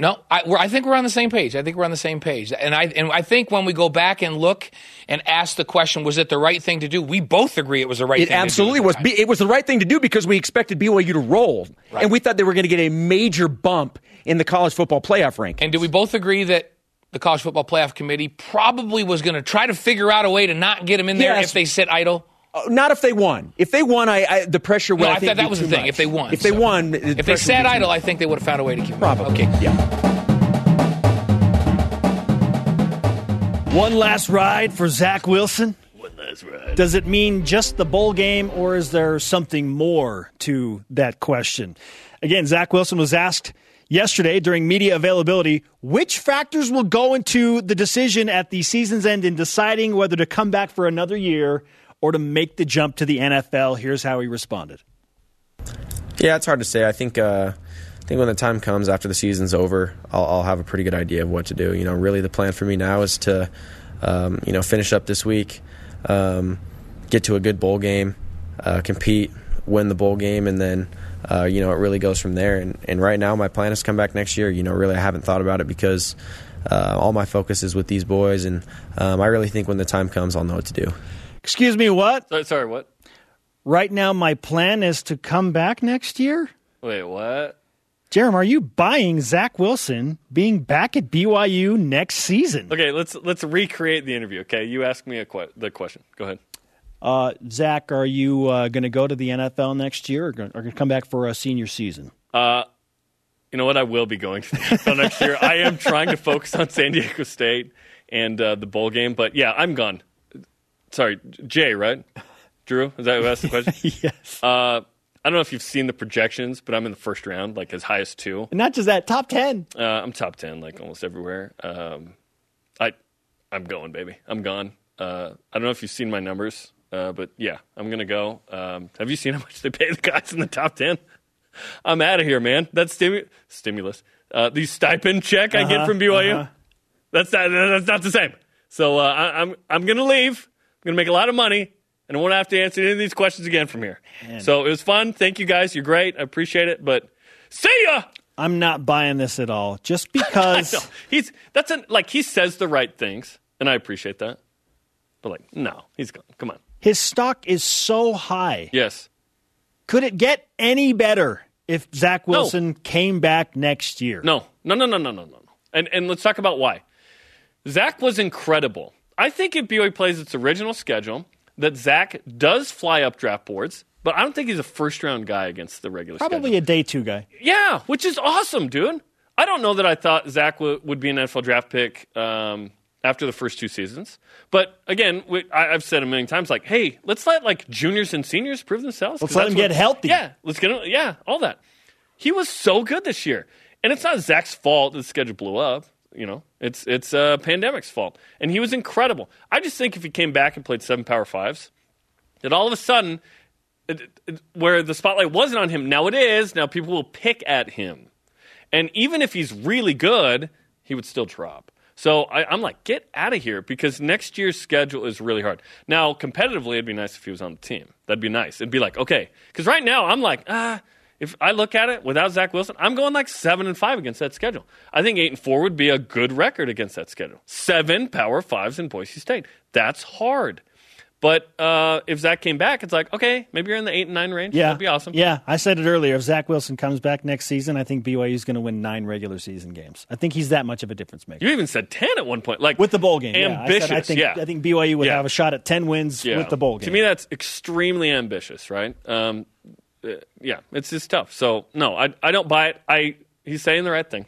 No, I, we're, I think we're on the same page. I think we're on the same page. And I and I think when we go back and look and ask the question, was it the right thing to do? We both agree it was the right it thing to do. It absolutely was. It was the right thing to do because we expected B Y U to roll. Right. And we thought they were going to get a major bump in the college football playoff rank. And do we both agree that the college football playoff committee probably was going to try to figure out a way to not get them in there yes. if they sit idle? Not if they won. If they won, I, I the pressure would. No, I, I think thought that was the thing. Much. If they won, if they so. won, the if they sat idle, I think they would have found a way to keep it. Probably. Okay. Yeah. One last ride for Zach Wilson. One last ride. Does it mean just the bowl game, or is there something more to that question? Again, Zach Wilson was asked yesterday during media availability which factors will go into the decision at the season's end in deciding whether to come back for another year or to make the jump to the N F L. Here's how he responded. Yeah, it's hard to say. I think uh, I think when the time comes after the season's over, I'll, I'll have a pretty good idea of what to do. You know, really the plan for me now is to um, you know finish up this week, um, get to a good bowl game, uh, compete, win the bowl game, and then uh, you know it really goes from there. And, and right now my plan is to come back next year. You know, really I haven't thought about it because uh, all my focus is with these boys, and um, I really think when the time comes, I'll know what to do. Excuse me, what? Sorry, sorry, what? Right now, my plan is to come back next year? Wait, what? Jerem, are you buying Zach Wilson being back at B Y U next season? Okay, let's let's recreate the interview, okay? You ask me a que- the question. Go ahead. Uh, Zach, are you uh, going to go to the N F L next year or going to come back for a senior season? Uh, you know what? I will be going to the N F L next year. I am trying to focus on San Diego State and uh, the bowl game, but yeah, I'm gone. Sorry, Jay, right? Drew, is that who asked the question? Yes. Uh, I don't know if you've seen the projections, but I'm in the first round, like as high as two. And not just that, top ten. Uh, I'm top ten, like almost everywhere. Um, I, I'm going, baby. I'm gone. Uh, I don't know if you've seen my numbers, uh, but yeah, I'm gonna go. Um, have you seen how much they pay the guys in the top ten? I'm out of here, man. That's stimu- stimulus. Uh, the stipend check uh-huh, I get from B Y U. Uh-huh. That's not. That's not the same. So uh, I, I'm. I'm gonna leave. I'm going to make a lot of money, and I won't have to answer any of these questions again from here. Man. So it was fun. Thank you, guys. You're great. I appreciate it, but see ya! I'm not buying this at all, just because... I know. He's, that's an, like, he says the right things, and I appreciate that. But, like, no, he's gone. Come on. His stock is so high. Yes. Could it get any better if Zach Wilson no. came back next year? No. No, no, no, no, no, no. And, and let's talk about why. Zach was incredible. I think if B Y U plays its original schedule, that Zach does fly up draft boards, but I don't think he's a first-round guy against the regular Probably schedule. Probably a day two guy. Yeah, which is awesome, dude. I don't know that I thought Zach w- would be an N F L draft pick um, after the first two seasons. But, again, we, I, I've said a million times, like, hey, let's let, like, juniors and seniors prove themselves. Let's let them get what, healthy. Yeah, let's get them, yeah, all that. He was so good this year. And it's not Zach's fault that the schedule blew up. You know, it's it's uh, pandemic's fault. And he was incredible. I just think if he came back and played seven Power Fives, that all of a sudden, it, it, where the spotlight wasn't on him, now it is. Now people will pick at him. And even if he's really good, he would still drop. So I, I'm like, get out of here, because next year's schedule is really hard. Now, competitively, it'd be nice if he was on the team. That'd be nice. It'd be like, okay. Because right now, I'm like, ah. If I look at it without Zach Wilson, I'm going like seven and five against that schedule. I think eight and four would be a good record against that schedule. Seven Power Fives in Boise State. That's hard. But uh, if Zach came back, it's like, okay, maybe you're in the eight and nine range. Yeah. That'd be awesome. Yeah, I said it earlier. If Zach Wilson comes back next season, I think B Y U's going to win nine regular season games. I think he's that much of a difference maker. You even said ten at one point. Like, with the bowl game. Ambitious, yeah. I, said, I, think, yeah. I think B Y U would yeah. have a shot at ten wins yeah. with the bowl game. To me, that's extremely ambitious, right? Um Uh, yeah, it's just tough. So, no, I I don't buy it. I He's saying the right thing.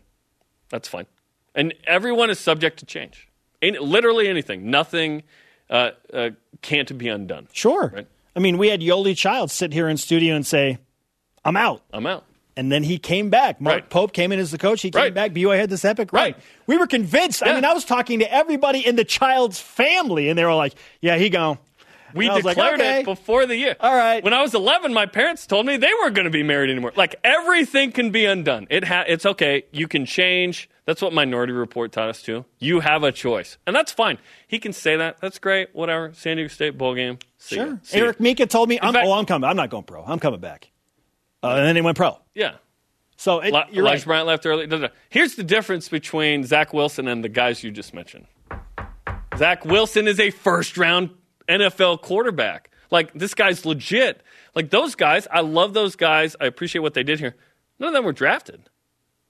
That's fine. And everyone is subject to change. Ain't, literally anything. Nothing uh, uh, can't be undone. Sure. Right? I mean, we had Yoli Childs sit here in studio and say, I'm out. I'm out. And then he came back. Mark right. Pope came in as the coach. He came right. back. B Y U had this epic run. Right. We were convinced. Yeah. I mean, I was talking to everybody in the Childs family, and they were like, yeah, he gone. We declared like, okay. it before the year. All right. When I was eleven, my parents told me they weren't going to be married anymore. Like, everything can be undone. It ha- It's okay. You can change. That's what Minority Report taught us to. You have a choice. And that's fine. He can say that. That's great. Whatever. San Diego State bowl game. See sure. Eric ya. Mika told me, I'm, fact, oh, I'm coming. I'm not going pro. I'm coming back. Uh, and then he went pro. Yeah. So it, La- you're Alex right. Bryant left early. Da, da, da. Here's the difference between Zach Wilson and the guys you just mentioned. Zach Wilson is a first-round N F L quarterback. Like, this guy's legit. Like, those guys, I love those guys. I appreciate what they did here. None of them were drafted.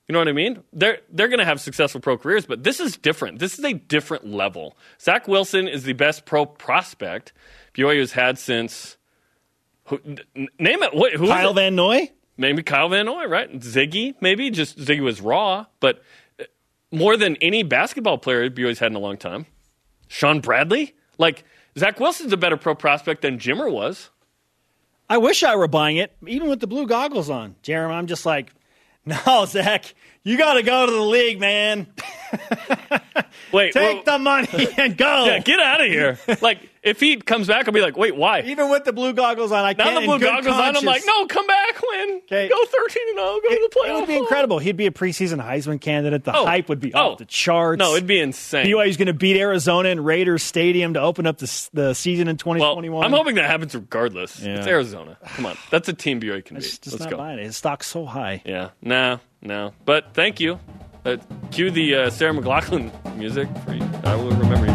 You know what I mean? They're they're going to have successful pro careers, but this is different. This is a different level. Zach Wilson is the best pro prospect B Y U has had since, who, name it. What, who Kyle Van Noy? Maybe Kyle Van Noy, right? Ziggy, maybe. Just Ziggy was raw, but more than any basketball player B Y U's had in a long time. Sean Bradley? Like, Zach Wilson's a better pro prospect than Jimmer was. I wish I were buying it, even with the blue goggles on. Jeremy, I'm just like, no, Zach, you got to go to the league, man. Wait, take well, the money and go. Yeah, get out of here. Like, if he comes back, I'll be like, wait, why? Even with the blue goggles on, I can't. Not the blue goggles conscience. on. I'm like, no, come back, win. Okay. Go thirteen and zero. Go it, to the playoffs. It would be incredible. He'd be a preseason Heisman candidate. The oh. hype would be off oh. the charts. No, it'd be insane. B Y U's going to beat Arizona in Raiders Stadium to open up the the season in twenty twenty-one. Well, I'm hoping that happens regardless. Yeah. It's Arizona. Come on, that's a team B Y U can that's, beat. Let's not go. Buying it. His stock's so high. Yeah. No. No. But thank you. Uh, cue the uh, Sarah McLachlan music. For you. I will remember you.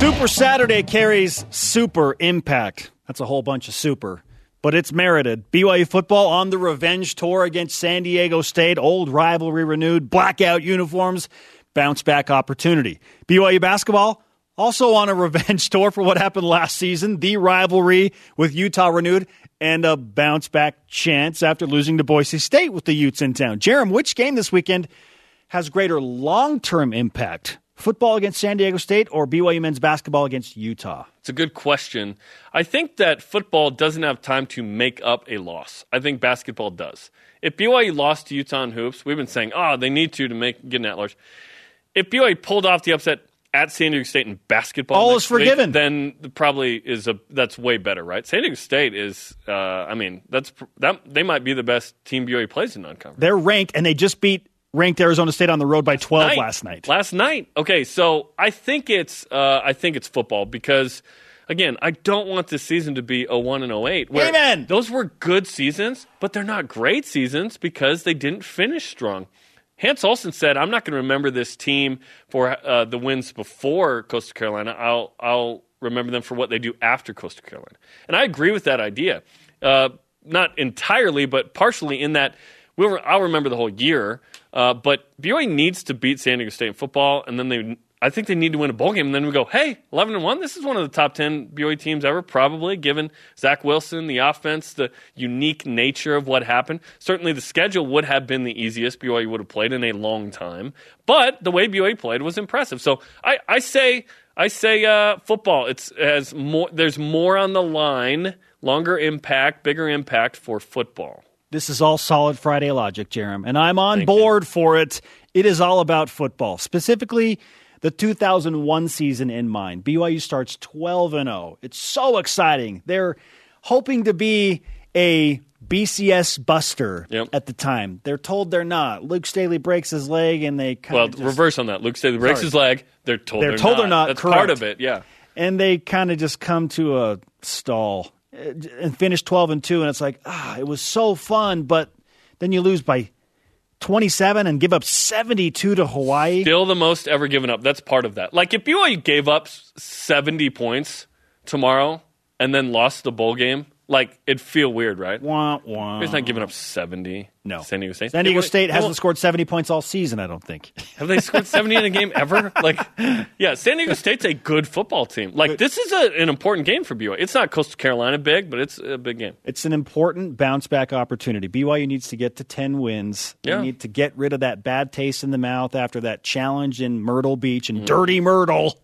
Super Saturday carries super impact. That's a whole bunch of super, but it's merited. B Y U football on the revenge tour against San Diego State. Old rivalry renewed. Blackout uniforms. Bounce back opportunity. B Y U basketball also on a revenge tour for what happened last season. The rivalry with Utah renewed. And a bounce-back chance after losing to Boise State with the Utes in town. Jerem, which game this weekend has greater long-term impact? Football against San Diego State or B Y U men's basketball against Utah? It's a good question. I think that football doesn't have time to make up a loss. I think basketball does. If B Y U lost to Utah in hoops, we've been saying, oh, they need to to make get an at-large. If B Y U pulled off the upset at San Diego State in basketball, all is forgiven. Week, then probably is a that's way better, right? San Diego State is, uh, I mean, that's that they might be the best team B Y U plays in non-conference. They're ranked, and they just beat ranked Arizona State on the road by twelve night. last night. Last night, okay. So I think it's, uh, I think it's football because, again, I don't want this season to be a one and oh eight. Amen. Those were good seasons, but they're not great seasons because they didn't finish strong. Hans Olsen said, I'm not going to remember this team for uh, the wins before Coastal Carolina. I'll I'll remember them for what they do after Coastal Carolina. And I agree with that idea. Uh, not entirely, but partially in that we'll re- I'll remember the whole year. Uh, but B Y U needs to beat San Diego State in football, and then they I think they need to win a bowl game. And then we go, hey, eleven and one, this is one of the top ten B Y U teams ever, probably, given Zach Wilson, the offense, the unique nature of what happened. Certainly the schedule would have been the easiest B Y U would have played in a long time. But the way B Y U played was impressive. So I, I say I say uh, football. It's has more. There's more on the line, longer impact, bigger impact for football. This is all solid Friday logic, Jerem, and I'm on Thank board you. for it. It is all about football, specifically the two thousand one season in mind. B Y U starts twelve and oh. It's so exciting. They're hoping to be a B C S buster yep. at the time. They're told they're not. Luke Staley breaks his leg and they kind of Well, just, reverse on that. Luke Staley breaks sorry. his leg. They're told they're, they're told not. They're not. That's correct. Part of it, yeah. And they kind of just come to a stall and finish twelve and two, and it's like, ah, it was so fun, but then you lose by twenty-seven and give up seventy-two to Hawaii. Still the most ever given up. That's part of that. Like, if B Y U gave up seventy points tomorrow and then lost the bowl game, like, it'd feel weird, right? Wah, wah. It's not giving up seventy. No. San Diego State. San Diego State hasn't well, scored seventy points all season, I don't think. Have they scored seventy in a game ever? Like, yeah, San Diego State's a good football team. Like, this is a, an important game for B Y U. It's not Coastal Carolina big, but it's a big game. It's an important bounce-back opportunity. B Y U needs to get to ten wins. They yeah. need to get rid of that bad taste in the mouth after that challenge in Myrtle Beach and mm. Dirty Myrtle.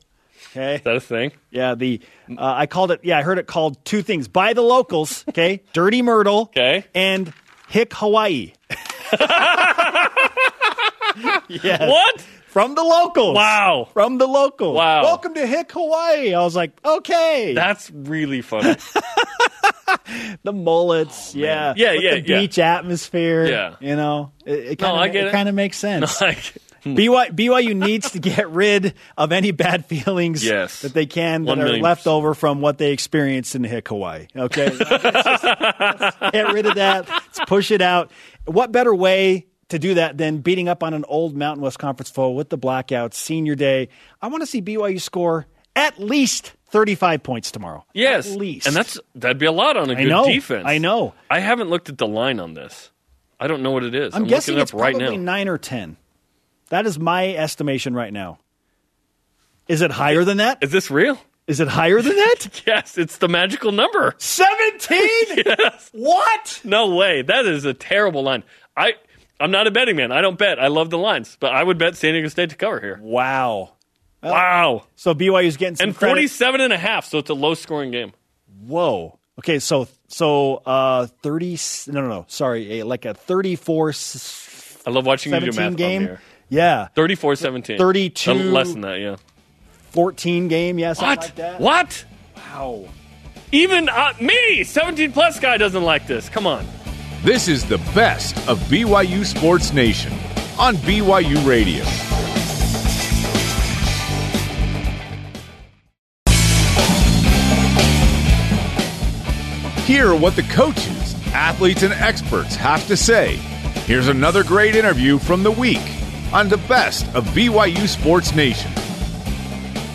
Okay. Is that a thing? Yeah, the uh, I called it. Yeah, I heard it called two things by the locals. Okay, Dirty Myrtle. Okay, and Hick Hawaii. Yes. What? From the locals. Wow. From the locals. Wow. Welcome to Hick Hawaii. I was like, okay, that's really funny. The mullets. Oh, yeah. Yeah. With yeah. The yeah. beach atmosphere. Yeah. You know, it, it kind of no, it, it. It makes sense. No, I get it. B Y U needs to get rid of any bad feelings yes. that they can that are left over from what they experienced in Hick, Hawaii. Okay, just, get rid of that. Let's push it out. What better way to do that than beating up on an old Mountain West Conference foe with the blackout senior day? I want to see B Y U score at least thirty-five points tomorrow. Yes, at least, and that's that'd be a lot on a I good know, defense. I know. I haven't looked at the line on this. I don't know what it is. I'm, I'm guessing looking it up it's right probably now. Nine or ten. That is my estimation right now. Is it higher than that? Is this real? Is it higher than that? Yes, it's the magical number. seventeen? Yes. What? No way. That is a terrible line. I, I'm not a betting man. I don't bet. I love the lines. But I would bet San Diego State to cover here. Wow. Well, wow. So B Y U's getting some And forty-seven credit. and a half, so it's a low-scoring game. Whoa. Okay, so So uh, thirty. No, no, no. Sorry, a, like a thirty-four. I love watching you do math game. On here. Yeah, thirty-four seventeen. thirty-two. Less than that. Yeah, fourteen game. Yeah, something what? Like that. What? Wow. Even uh, me, seventeen plus guy, doesn't like this. Come on. This is the best of B Y U Sports Nation on B Y U Radio. Hear what the coaches, athletes, and experts have to say. Here's another great interview from the week on the best of B Y U Sports Nation.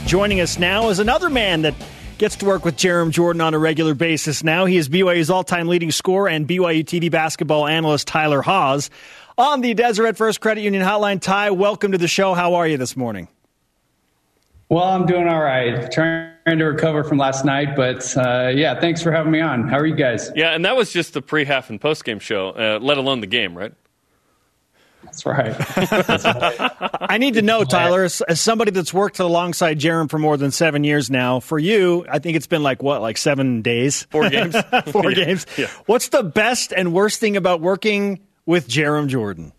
Joining us now is another man that gets to work with Jerem Jordan on a regular basis now. He is B Y U's all-time leading scorer and B Y U T V basketball analyst Tyler Haws on the Deseret First Credit Union Hotline. Ty, welcome to the show. How are you this morning? Well, I'm doing all right. Trying to recover from last night, but uh, yeah, thanks for having me on. How are you guys? Yeah, and that was just the pre-half and post-game show, uh, let alone the game, right? That's right. I need to know, Tyler, as somebody that's worked alongside Jerem for more than seven years now, for you, I think it's been like, what, like seven days? Four games. Four yeah. games. Yeah. What's the best and worst thing about working with Jerem Jordan?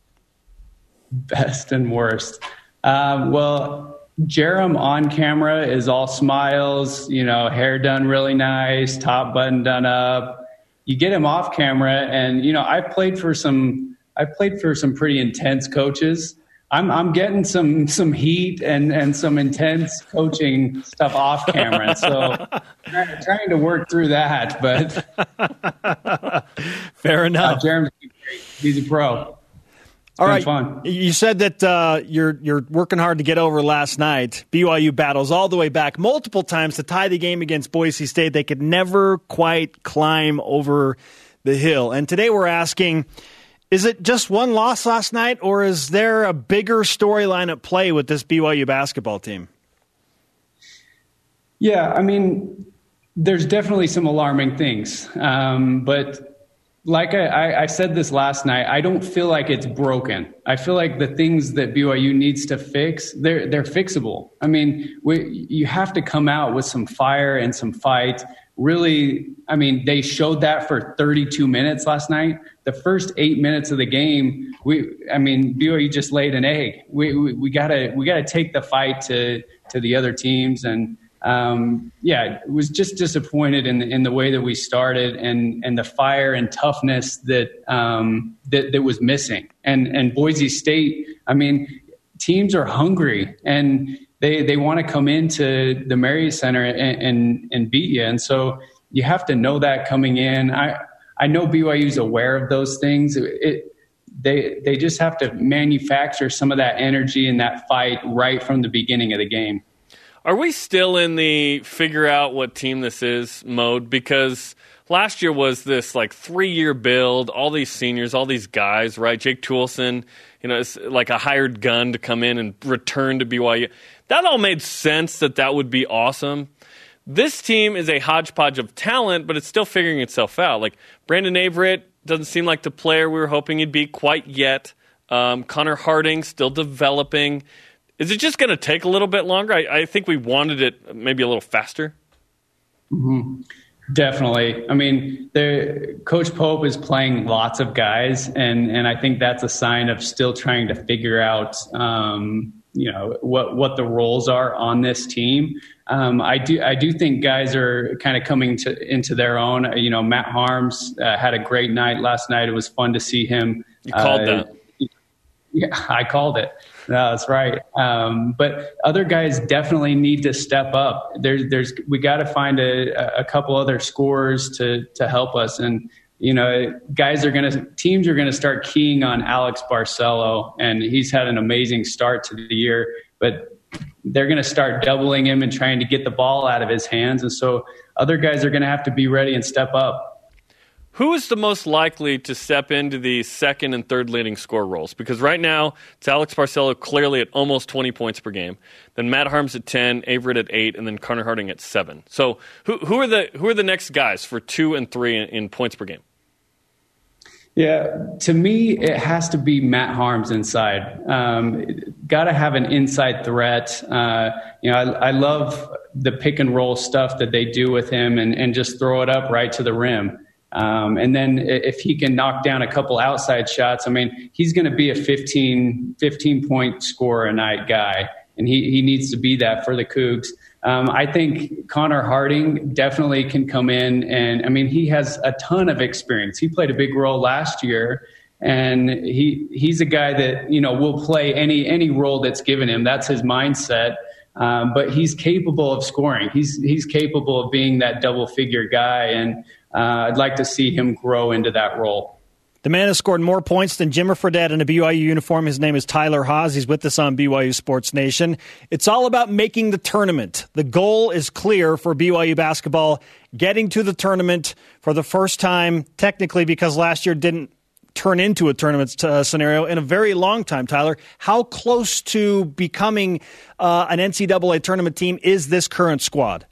Best and worst. Um, well, Jerem on camera is all smiles, you know, hair done really nice, top button done up. You get him off camera, and, you know, I've played for some... I played for some pretty intense coaches. I'm I'm getting some some heat and, and some intense coaching stuff off camera. So trying, trying to work through that, but fair enough. Uh, Jerem's great. He's a pro. It's All been right, fun. You said that uh, you're you're working hard to get over last night. B Y U battles all the way back multiple times to tie the game against Boise State. They could never quite climb over the hill. And today we're asking, is it just one loss last night, or is there a bigger storyline at play with this B Y U basketball team? Yeah, I mean, there's definitely some alarming things. Um, but like I, I, I said this last night, I don't feel like it's broken. I feel like the things that B Y U needs to fix, they're, they're fixable. I mean, we, you have to come out with some fire and some fight. Really, I mean, they showed that for thirty-two minutes last night. The first eight minutes of the game, we, I mean, B Y U just laid an egg. We we, we gotta we gotta take the fight to to the other teams, and um, yeah, I was just disappointed in the, in the way that we started, and and the fire and toughness that um, that that was missing. And and Boise State, I mean, teams are hungry and They they want to come into the Marriott Center and, and and beat you, and so you have to know that coming in. I I know B Y U's aware of those things. It, it they they just have to manufacture some of that energy and that fight right from the beginning of the game. Are we still in the figure out what team this is mode? Because last year was this like three year build, all these seniors, all these guys, right? Jake Toolson, you know, it's like a hired gun to come in and return to B Y U. That all made sense that that would be awesome. This team is a hodgepodge of talent, but it's still figuring itself out. Like, Brandon Averett doesn't seem like the player we were hoping he'd be quite yet. Um, Connor Harding still developing. Is it just going to take a little bit longer? I, I think we wanted it maybe a little faster. Mm-hmm. Definitely. I mean, Coach Pope is playing lots of guys, and, and I think that's a sign of still trying to figure out um, – you know, what, what the roles are on this team. Um, I do, I do think guys are kind of coming to, into their own. You know, Matt Harms uh, had a great night last night. It was fun to see him. You called uh, that. Yeah, I called it. No, that's right. Um, but other guys definitely need to step up. There's, there's, we got to find a, a couple other scorers to, to help us. And, you know, guys are going to teams are going to start keying on Alex Barcelo, and he's had an amazing start to the year, but they're going to start doubling him and trying to get the ball out of his hands. And so other guys are going to have to be ready and step up. Who is the most likely to step into the second and third leading score roles? Because right now it's Alex Barcelo clearly at almost twenty points per game, then Matt Harms at ten, Averett at eight, and then Connor Harding at seven. So who who are the who are the next guys for two and three in, in points per game? Yeah, to me, it has to be Matt Harms inside. Um, got to have an inside threat. Uh, you know, I, I love the pick and roll stuff that they do with him, and, and just throw it up right to the rim. Um, and then if he can knock down a couple outside shots, I mean, he's going to be a fifteen, fifteen point scorer a night guy. And he, he needs to be that for the Cougs. Um, I think Connor Harding definitely can come in. And I mean, he has a ton of experience. He played a big role last year. And he he's a guy that, you know, will play any any role that's given him. That's his mindset. Um, but he's capable of scoring. He's he's capable of being that double figure guy. And uh, I'd like to see him grow into that role. The man has scored more points than Jimmer Fredette in a B Y U uniform. His name is Tyler Haws. He's with us on B Y U Sports Nation. It's all about making the tournament. The goal is clear for B Y U basketball, getting to the tournament for the first time, technically, because last year didn't turn into a tournament uh, scenario in a very long time. Tyler, how close to becoming uh, an N C double A tournament team is this current squad?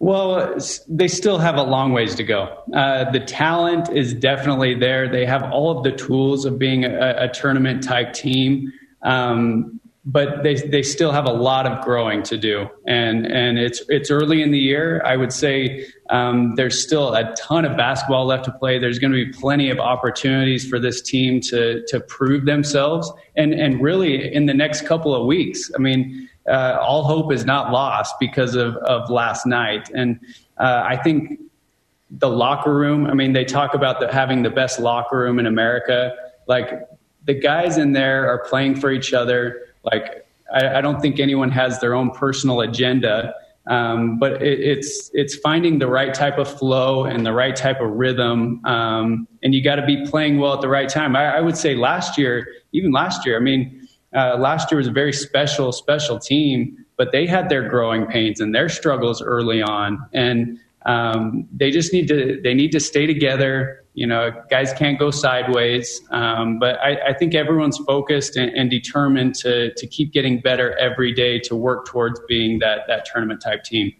Well, they still have a long ways to go. Uh, the talent is definitely there. They have all of the tools of being a, a tournament-type team, um, but they they still have a lot of growing to do. And and it's it's early in the year. I would say um, there's still a ton of basketball left to play. There's going to be plenty of opportunities for this team to to prove themselves. And and really in the next couple of weeks, I mean. Uh, all hope is not lost because of, of last night. And uh, I think the locker room, I mean, they talk about the, having the best locker room in America. Like, the guys in there are playing for each other. Like, I, I don't think anyone has their own personal agenda. Um, but it, it's it's finding the right type of flow and the right type of rhythm. Um, and you got to be playing well at the right time. I, I would say last year, even last year, I mean, Uh, last year was a very special, special team, but they had their growing pains and their struggles early on. And um, they just need to they need to stay together. You know, guys can't go sideways. Um, but I, I think everyone's focused and, and determined to to keep getting better every day to work towards being that that tournament type team.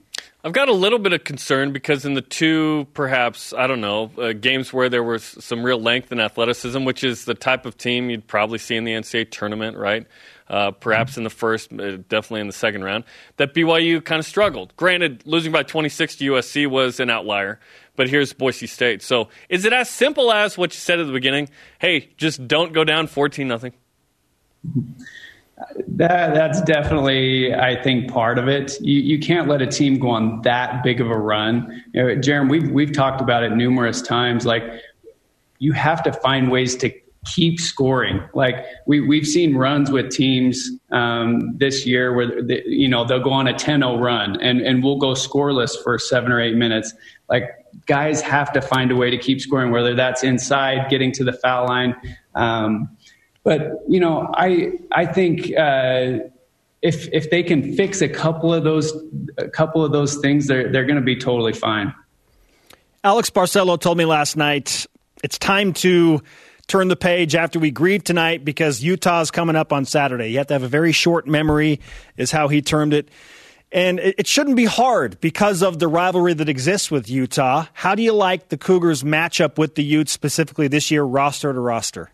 I've got a little bit of concern because in the two, perhaps, I don't know, uh, games where there was some real length and athleticism, which is the type of team you'd probably see in the N C double A tournament, right? Uh, perhaps in the first, uh, definitely in the second round, that B Y U kind of struggled. Granted, losing by twenty-six to U S C was an outlier, but here's Boise State. So is it as simple as what you said at the beginning? Hey, just don't go down fourteen nothing. That that's definitely, I think, part of it. You you can't let a team go on that big of a run. You know, Jerem, we've we've talked about it numerous times. Like, you have to find ways to keep scoring. Like, we we've seen runs with teams um, this year where they, you know they'll go on a ten oh run and and we'll go scoreless for seven or eight minutes. Like, guys have to find a way to keep scoring, whether that's inside, getting to the foul line. Um, But, you know, I I think uh, if if they can fix a couple of those a couple of those things, they're they're going to be totally fine. Alex Barcelo told me last night it's time to turn the page after we grieve tonight because Utah's coming up on Saturday. You have to have a very short memory, is how he termed it. And it shouldn't be hard because of the rivalry that exists with Utah. How do you like the Cougars' matchup with the Utes specifically this year, roster to roster?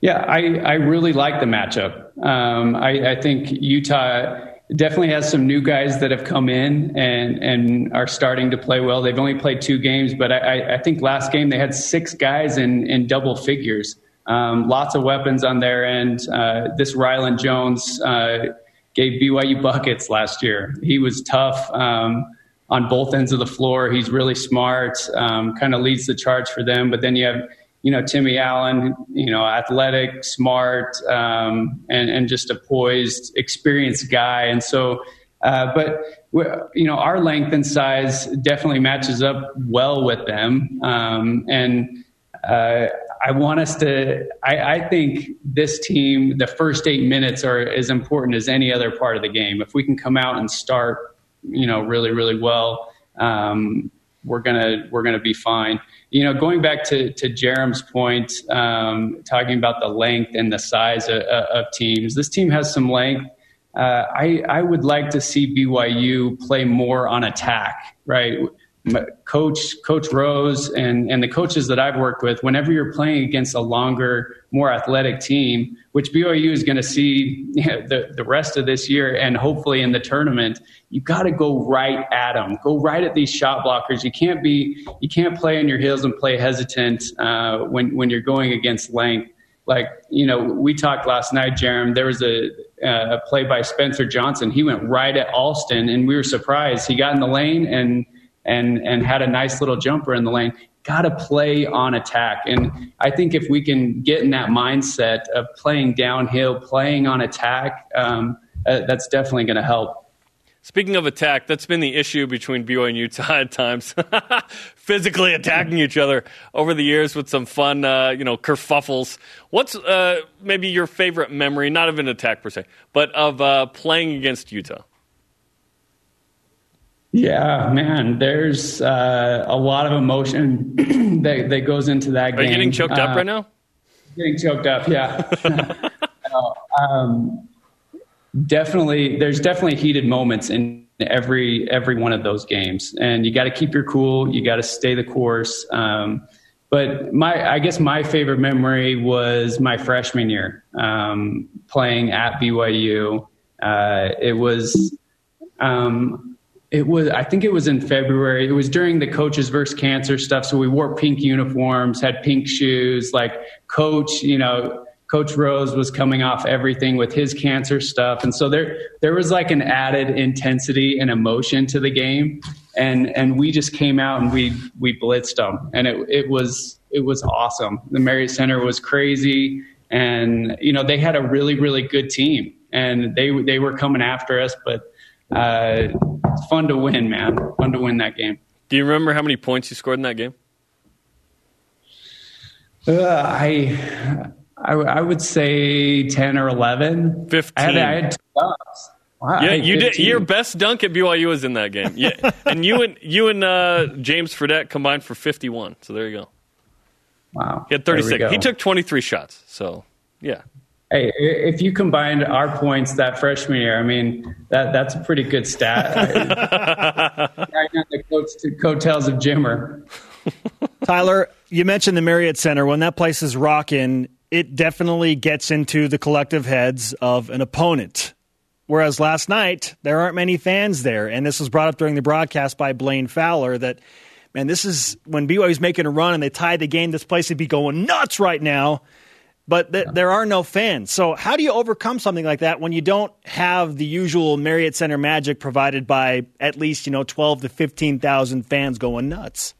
Yeah, I, I really like the matchup. Um, I, I think Utah definitely has some new guys that have come in and, and are starting to play well. They've only played two games, but I, I think last game they had six guys in, in double figures. Um, lots of weapons on their end. Uh, this Ryland Jones uh, gave B Y U buckets last year. He was tough um, on both ends of the floor. He's really smart, um, kind of leads the charge for them. But then you have You know, Timmy Allen, you know, athletic, smart, um, and, and just a poised, experienced guy. And so, uh, but, you know, our length and size definitely matches up well with them. Um, and uh, I want us to, I, I think this team, the first eight minutes are as important as any other part of the game. If we can come out and start, you know, really, really well, um, we're gonna we're gonna be fine. You know, going back to to Jerem's point, um, talking about the length and the size of, of teams. This team has some length. Uh, I I would like to see B Y U play more on attack. Right, Coach Coach Rose and, and the coaches that I've worked with, whenever you're playing against a longer, more athletic team, which B Y U is going to see you know, the, the rest of this year and hopefully in the tournament, you got to go right at them. Go right at these shot blockers. You can't be you can't play on your heels and play hesitant uh, when when you're going against length. Like, you know, we talked last night, Jerem, there was a, a play by Spencer Johnson. He went right at Alston, and we were surprised. He got in the lane and and and had a nice little jumper in the lane. Got to play on attack. And I think if we can get in that mindset of playing downhill, playing on attack, um, uh, that's definitely going to help. Speaking of attack, that's been the issue between B Y U and Utah at times, physically attacking each other over the years with some fun, uh, you know, kerfuffles. What's uh, maybe your favorite memory, not of an attack per se, but of uh, playing against Utah? Yeah, man, there's uh, a lot of emotion that, that goes into that game. Are you getting choked uh, up right now? Getting choked up, yeah. um Definitely, there's definitely heated moments in every every one of those games, and you got to keep your cool. You got to stay the course. Um, but my, I guess my favorite memory was my freshman year um, playing at B Y U. Uh, it was, um, it was. I think it was in February. It was during the coaches versus cancer stuff. So we wore pink uniforms, had pink shoes. Like coach, you know. Coach Rose was coming off everything with his cancer stuff. And so there there was like an added intensity and emotion to the game. And and we just came out and we we blitzed them. And it it was it was awesome. The Marriott Center was crazy. And, you know, they had a really, really good team. And they they were coming after us. But uh, fun to win, man. Fun to win that game. Do you remember how many points you scored in that game? Uh, I... I, w- I would say ten or eleven. fifteen. I had, I had two dunks. Wow, yeah, you did, your best dunk at B Y U was in that game. Yeah, and you and you and uh, James Fredette combined for fifty-one. So there you go. Wow. He had thirty-six. He took twenty-three shots. So, yeah. Hey, if you combined our points that freshman year, I mean, that that's a pretty good stat. Right now, the coach to coattails of Jimmer. Tyler, you mentioned the Marriott Center. When that place is rocking, it definitely gets into the collective heads of an opponent. Whereas last night, there aren't many fans there. And this was brought up during the broadcast by Blaine Fowler that, man, this is when B Y U's making a run and they tie the game, this place would be going nuts right now. But th- there are no fans. So how do you overcome something like that when you don't have the usual Marriott Center magic provided by at least, you know, twelve to fifteen thousand fans going nuts?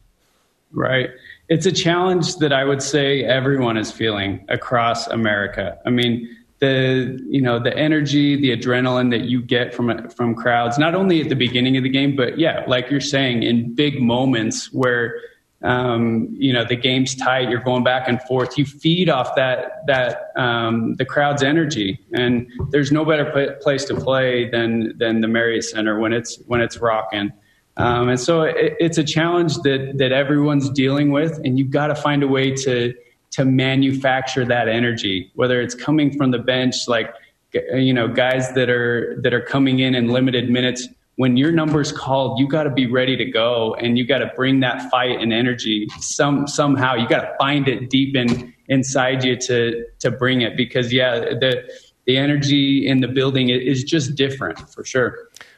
Right. It's a challenge that I would say everyone is feeling across America. I mean, the you know the energy, the adrenaline that you get from from crowds, not only at the beginning of the game, but yeah, like you're saying, in big moments where um, you know the game's tight, you're going back and forth. You feed off that that um, the crowd's energy, and there's no better pl- place to play than than the Marriott Center when it's when it's rocking. Um, and so it, it's a challenge that, that everyone's dealing with, and you've got to find a way to to manufacture that energy, whether it's coming from the bench, like you know, guys that are that are coming in in limited minutes. When your number's called, you got to be ready to go, and you got to bring that fight and energy some somehow. You got to find it deep in inside you to to bring it, because yeah, the the energy in the building is just different for sure.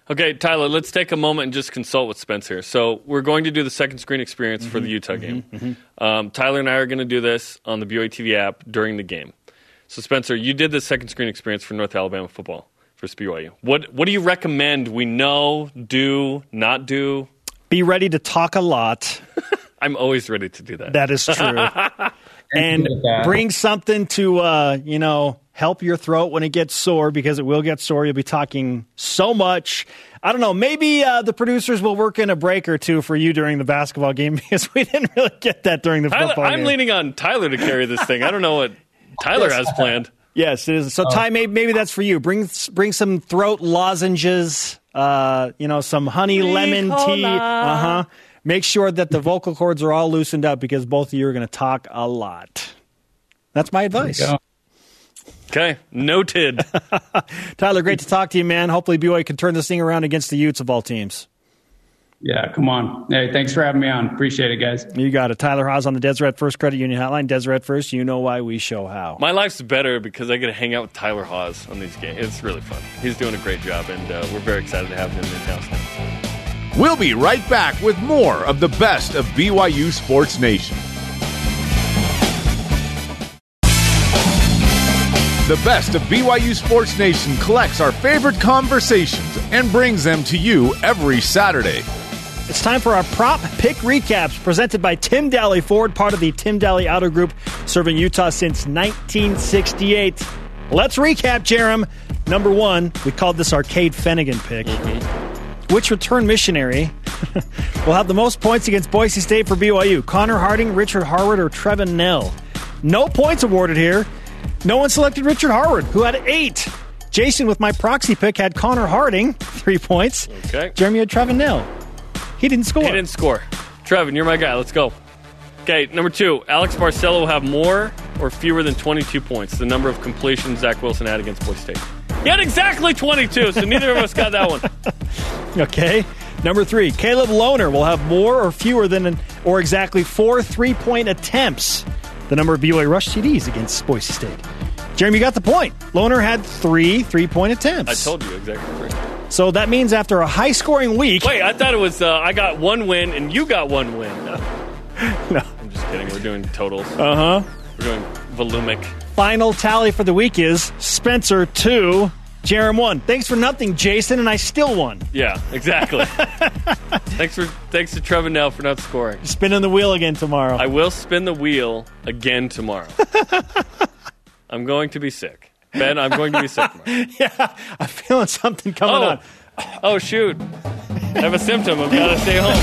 Okay, Tyler, let's take a moment and just consult with Spence here. So we're going to do the second screen experience mm-hmm, for the Utah mm-hmm, game. Mm-hmm. Um, Tyler and I are going to do this on the B Y U T V app during the game. So, Spencer, you did the second screen experience for North Alabama football for B Y U. What, what do you recommend we know, do, not do? Be ready to talk a lot. I'm always ready to do that. That is true. And bring something to, uh, you know, help your throat when it gets sore, because it will get sore. You'll be talking so much. I don't know. Maybe uh, the producers will work in a break or two for you during the basketball game, because we didn't really get that during the Tyler, football I'm game. I'm leaning on Tyler to carry this thing. I don't know what Tyler has planned. Yes, it is. So, Ty, maybe, maybe that's for you. Bring bring some throat lozenges, uh, you know, some honey lemon tea. Uh-huh. Make sure that the vocal cords are all loosened up, because both of you are going to talk a lot. That's my advice. Okay, noted. Tyler, great to talk to you, man. Hopefully B Y U can turn this thing around against the Utes of all teams. Yeah, come on. Hey, thanks for having me on. Appreciate it, guys. You got it. Tyler Haws on the Deseret First Credit Union Hotline. Deseret First, you know why, we show how. My life's better because I get to hang out with Tyler Haws on these games. It's really fun. He's doing a great job, and uh, we're very excited to have him in-house now. We'll be right back with more of the best of B Y U Sports Nation. The best of B Y U Sports Nation collects our favorite conversations and brings them to you every Saturday. It's time for our Prop Pick Recaps, presented by Tim Daly Ford, part of the Tim Daly Auto Group, serving Utah since nineteen sixty-eight. Let's recap, Jerem. Number one, we called this our Cade Finnegan pick. Mm-hmm. Which return missionary will have the most points against Boise State for B Y U? Connor Harding, Richard Harwood, or Trevin Nell? No points awarded here. No one selected Richard Harwood, who had eight. Jason, with my proxy pick, had Connor Harding, three points. Okay. Jeremy had Trevin Nell. He didn't score. He didn't score. Trevin, you're my guy. Let's go. Okay, number two, Alex Barcelo will have more or fewer than twenty-two points, the number of completions Zach Wilson had against Boise State. He had exactly twenty-two, so neither of us got that one. Okay. Number three, Caleb Lohner will have more or fewer than an, or exactly four three-point attempts, the number of B Y U rush C Ds against Boise State. Jeremy, you got the point. Lohner had three three-point attempts. I told you exactly three. So that means after a high-scoring week... Wait, I thought it was uh, I got one win and you got one win. No. no. I'm just kidding. We're doing totals. Uh-huh. We're doing volumic. Final tally for the week is Spencer two, Jerem one. Thanks for nothing, Jason, and I still won. Yeah, exactly. Thanks for thanks to Trevin Nell for not scoring. You're spinning the wheel again tomorrow. I will spin the wheel again tomorrow. I'm going to be sick. Ben, I'm going to be sick tomorrow. Yeah, I'm feeling something coming oh. on. Oh, shoot. I have a symptom. I've got to stay home.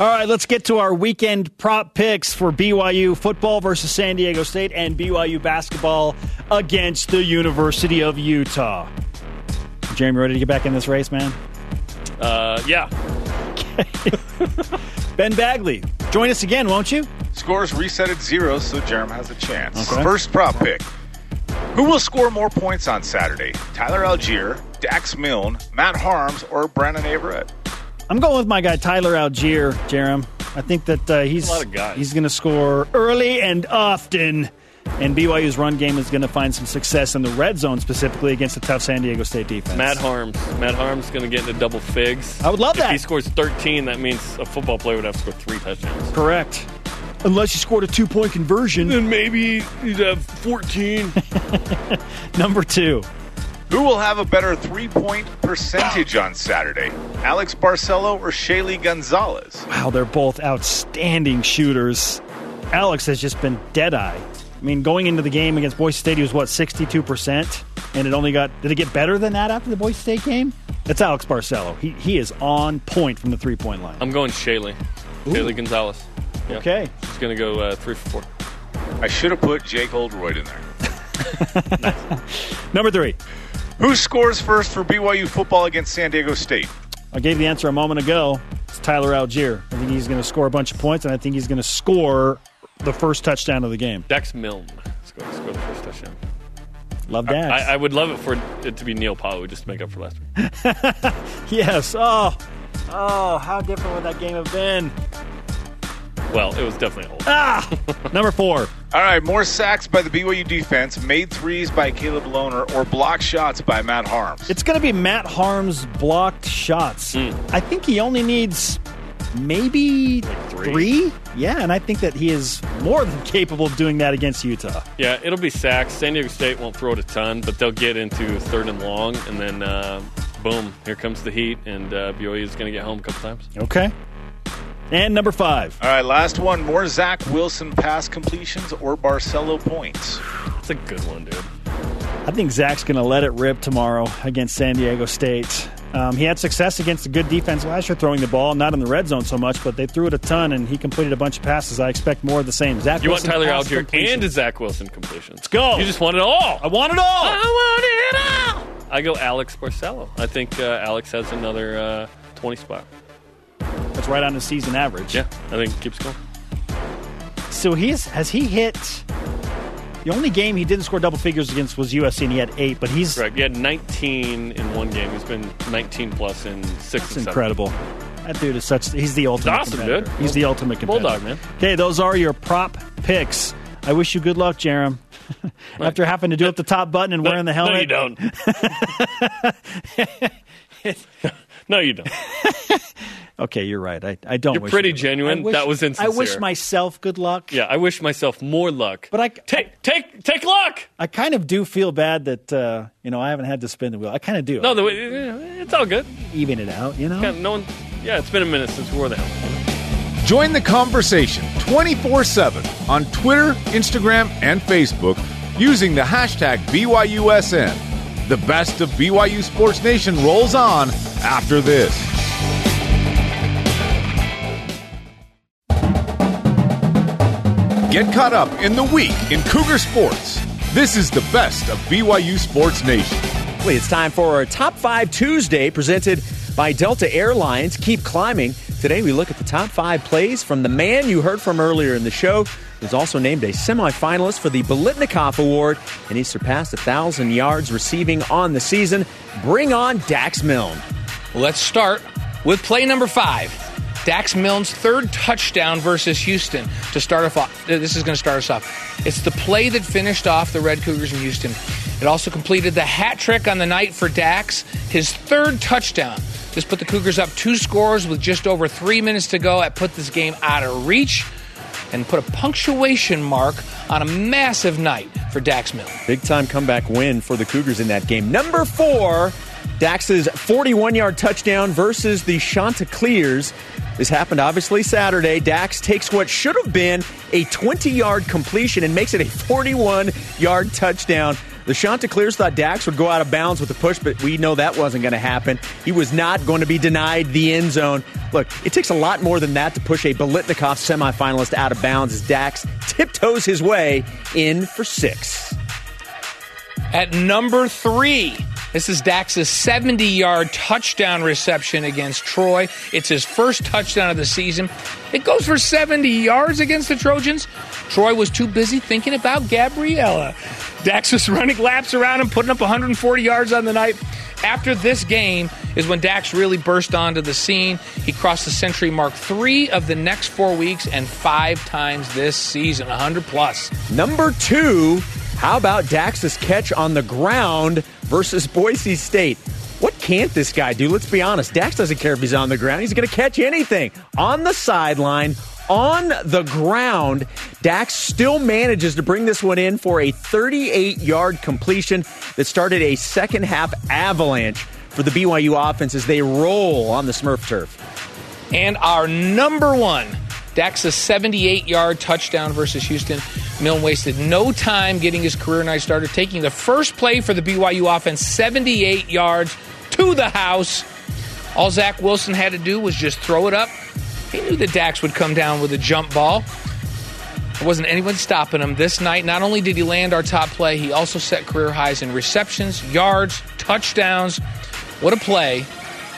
All right, let's get to our weekend prop picks for B Y U football versus San Diego State and B Y U basketball against the University of Utah. Jeremy, ready to get back in this race, man? Uh, yeah. Okay. Ben Bagley, join us again, won't you? Scores reset at zero, so Jeremy has a chance. Okay. First prop pick. Who will score more points on Saturday? Tyler Allgeier, Dax Milne, Matt Harms, or Brandon Averett? I'm going with my guy Tyler Allgeier, Jeremy. I think that uh, he's he's going to score early and often. And B Y U's run game is going to find some success in the red zone, specifically against the tough San Diego State defense. Matt Harms. Matt Harms is going to get into double figs. I would love if that. If he scores thirteen, that means a football player would have to score three touchdowns. Correct. Unless you scored a two-point conversion. Then maybe you'd have fourteen. Number two. Who will have a better three-point percentage on Saturday? Alex Barcelo or Shaylee Gonzalez? Wow, they're both outstanding shooters. Alex has just been dead-eye. I mean, going into the game against Boise State, he was, what, sixty-two percent? And it only got... Did it get better than that after the Boise State game? That's Alex Barcelo. He he is on point from the three-point line. I'm going Shaylee. Shaylee Gonzalez. Yeah. Okay. She's going to go uh, three for four. I should have put Jake Oldroyd in there. Nice. Number three. Who scores first for B Y U football against San Diego State? I gave the answer a moment ago. It's Tyler Allgeier. I think he's going to score a bunch of points, and I think he's going to score... the first touchdown of the game. Dax Milne. Let's go, let's go the first touchdown. Love Dax. I, I would love it for it to be Neil Powell just to make up for last week. Yes. Oh, oh, how different would that game have been? Well, it was definitely a hold. Ah! Number four. All right, more sacks by the B Y U defense, made threes by Caleb Lohner, or blocked shots by Matt Harms. It's going to be Matt Harms' blocked shots. Mm. I think he only needs... Maybe like three. three? Yeah, and I think that he is more than capable of doing that against Utah. Yeah, it'll be sacks. San Diego State won't throw it a ton, but they'll get into third and long, and then uh, boom, here comes the heat, and uh, B Y U is going to get home a couple times. Okay. And number five. All right, last one. More Zach Wilson pass completions or Barcelo points? That's a good one, dude. I think Zach's going to let it rip tomorrow against San Diego State. Um, he had success against a good defense last year throwing the ball, not in the red zone so much, but they threw it a ton, and he completed a bunch of passes. I expect more of the same. Zach you Wilson want Tyler Allgeier and a Zach Wilson completion. Let's go. You just want it all. I want it all. I want it all. I go Alex Barcelo. I think uh, Alex has another uh, twenty spot. That's right on his season average. Yeah, I think it keeps going. So he's has he hit The only game he didn't score double figures against was U S C, and he had eight, but he's... Correct. He had nineteen in one game. He's been nineteen-plus in six That's and incredible. Seven. That dude is such... He's the ultimate awesome, competitor. Dude. He's well, the ultimate competitor. Bulldog, man. Okay, those are your prop picks. I wish you good luck, Jerem. After having to do up the top button and no, wearing the helmet. No, you don't. No, you don't. Okay, you're right. I, I don't. You're wish pretty you genuine. Wish, that was insincere. I wish myself good luck. Yeah, I wish myself more luck. But I take take take luck. I kind of do feel bad that uh, you know I haven't had to spin the wheel. I kind of do. No, the, it's all good. Even it out, you know. Kind of, no one. Yeah, it's been a minute since we wore the helmet. Join the conversation twenty-four seven on Twitter, Instagram, and Facebook using the hashtag B Y U S N. The best of B Y U Sports Nation rolls on after this. Get caught up in the week in Cougar sports. This is the best of B Y U Sports Nation. It's time for our Top five Tuesday presented by Delta Airlines. Keep climbing. Today we look at the top five plays from the man you heard from earlier in the show, who's also named a semifinalist for the Biletnikoff Award, and he surpassed one thousand yards receiving on the season. Bring on Dax Milne. Let's start with play number five. Dax Milne's third touchdown versus Houston to start us off. This is going to start us off. It's the play that finished off the Red Cougars in Houston. It also completed the hat trick on the night for Dax, his third touchdown. This put the Cougars up two scores with just over three minutes to go. That put this game out of reach and put a punctuation mark on a massive night for Dax Milne. Big-time comeback win for the Cougars in that game. Number four, Dax's forty-one-yard touchdown versus the Chanticleers. This happened, obviously, Saturday. Dax takes what should have been a twenty-yard completion and makes it a forty-one-yard touchdown. The Chanticleers thought Dax would go out of bounds with the push, but we know that wasn't going to happen. He was not going to be denied the end zone. Look, it takes a lot more than that to push a Biletnikoff semifinalist out of bounds as Dax tiptoes his way in for six. At number three, this is Dax's seventy-yard touchdown reception against Troy. It's his first touchdown of the season. It goes for seventy yards against the Trojans. Troy was too busy thinking about Gabriella. Dax was running laps around him, putting up one hundred forty yards on the night. After this game is when Dax really burst onto the scene. He crossed the century mark three of the next four weeks and five times this season, one hundred plus. Number two, how about Dax's catch on the ground versus Boise State? What can't this guy do? Let's be honest. Dax doesn't care if he's on the ground. He's going to catch anything. On the sideline, on the ground, Dax still manages to bring this one in for a thirty-eight-yard completion that started a second-half avalanche for the B Y U offense as they roll on the Smurf turf. And our number one, Dax's seventy-eight-yard touchdown versus Houston. Milne wasted no time getting his career night started, taking the first play for the B Y U offense, seventy-eight yards to the house. All Zach Wilson had to do was just throw it up. He knew that Dax would come down with a jump ball. There wasn't anyone stopping him this night. Not only did he land our top play, he also set career highs in receptions, yards, touchdowns. What a play,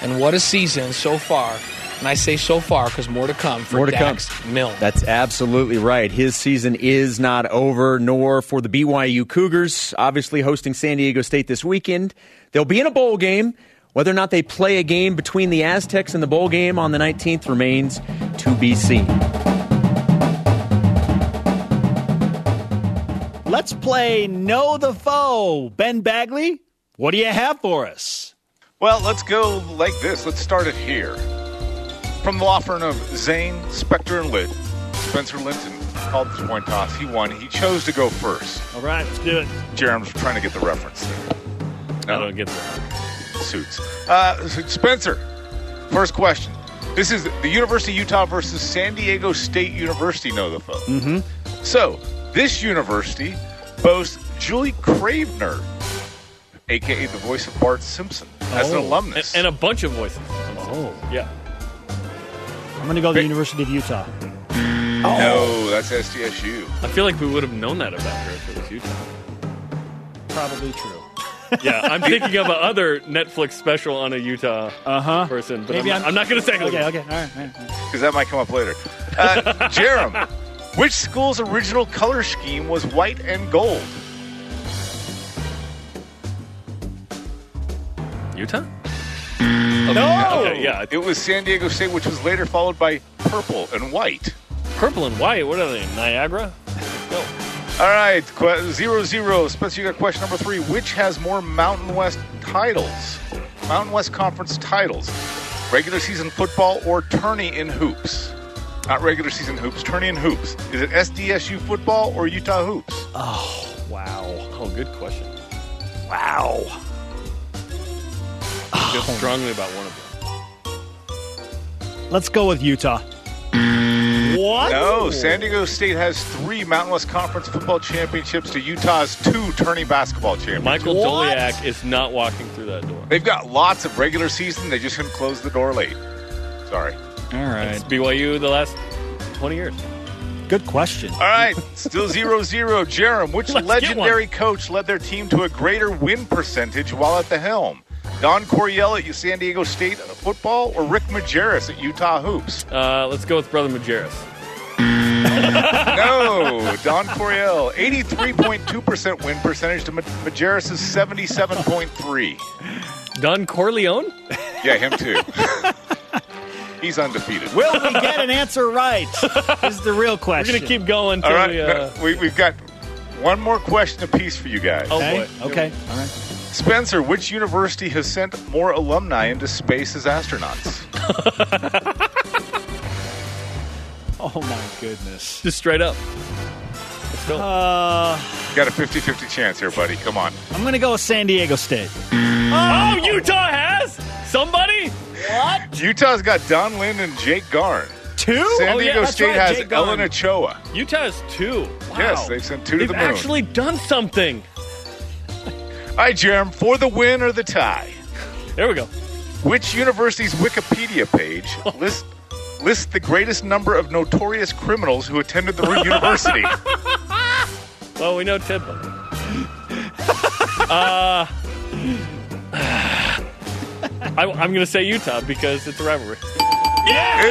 and what a season so far. And I say so far because more to come for more to Dax come. Milne. That's absolutely right. His season is not over, nor for the B Y U Cougars, obviously hosting San Diego State this weekend. They'll be in a bowl game. Whether or not they play a game between the Aztecs and the bowl game on the nineteenth remains to be seen. Let's play Know the Foe. Ben Bagley, what do you have for us? Well, let's go like this. Let's start it here. From the law firm of Zane, Spector, and Litt, Spencer Linton called the coin toss. He won. He chose to go first. All right, let's do it. Jerem's trying to get the reference. No. I don't get the suits. Uh, Spencer, first question. This is the University of Utah versus San Diego State University, know the folks. Mm-hmm. So, this university boasts Julie Cravener, a k a the voice of Bart Simpson, oh. as an alumnus. And, and a bunch of voices. Oh. Yeah. I'm going to go to the University of Utah. Mm, oh. No, that's S D S U. I feel like we would have known that about her if it was Utah. Probably true. Yeah, I'm thinking of another Netflix special on a Utah uh-huh. person, but Maybe I'm, I'm, I'm not going to say it. Okay, okay, all right. Because all right, all right. that might come up later. Uh, Jerem, Which school's original color scheme was white and gold? Utah? No! Okay, yeah. It was San Diego State, which was later followed by purple and white. Purple and white? What are they, Niagara? No. All right, zero, zero. Spencer, you got question number three. Which has more Mountain West titles? Mountain West Conference titles. Regular season football or tourney in hoops? Not regular season hoops, tourney in hoops. Is it S D S U football or Utah hoops? Oh, wow. Oh, good question. Wow. I feel oh. strongly about one of them. Let's go with Utah. What? No, San Diego State has three Mountain West Conference football championships to Utah's two tourney basketball championships. Michael what? Doliak is not walking through that door. They've got lots of regular season. They just couldn't close the door late. Sorry. All right. It's B Y U the last twenty years. Good question. All right. Still zero, zero. Jerem, which Let's legendary coach led their team to a greater win percentage while at the helm? Don Coryell at San Diego State football or Rick Majerus at Utah hoops? Uh, let's go with Brother Majerus. No, Don Coryell. eighty-three point two percent win percentage to Majerus' seventy-seven point three. Don Corleone? Yeah, him too. He's undefeated. Will we get an answer right? Is the real question. We're going to keep going. Till All right. We, uh... no, we, we've got one more question apiece for you guys. Oh, okay. Boy. Okay. All right. Spencer, which university has sent more alumni into space as astronauts? Oh, my goodness. Just straight up. Let's go. Uh, Got a fifty-fifty chance here, buddy. Come on. I'm going to go with San Diego State. Oh, Utah has somebody? What? Utah's got Don Lynn and Jake Garn. Two? San Diego oh, yeah, State right, has Jake Ellen Garn. Ochoa. Utah has two. Wow. Yes, they've sent two they've to the moon. They've actually done something. All right, Jerem, for the win or the tie? There we go. Which university's Wikipedia page lists list the greatest number of notorious criminals who attended the university? Well, we know Ted Bundy. uh, I, I'm going to say Utah because it's a rivalry. Yeah!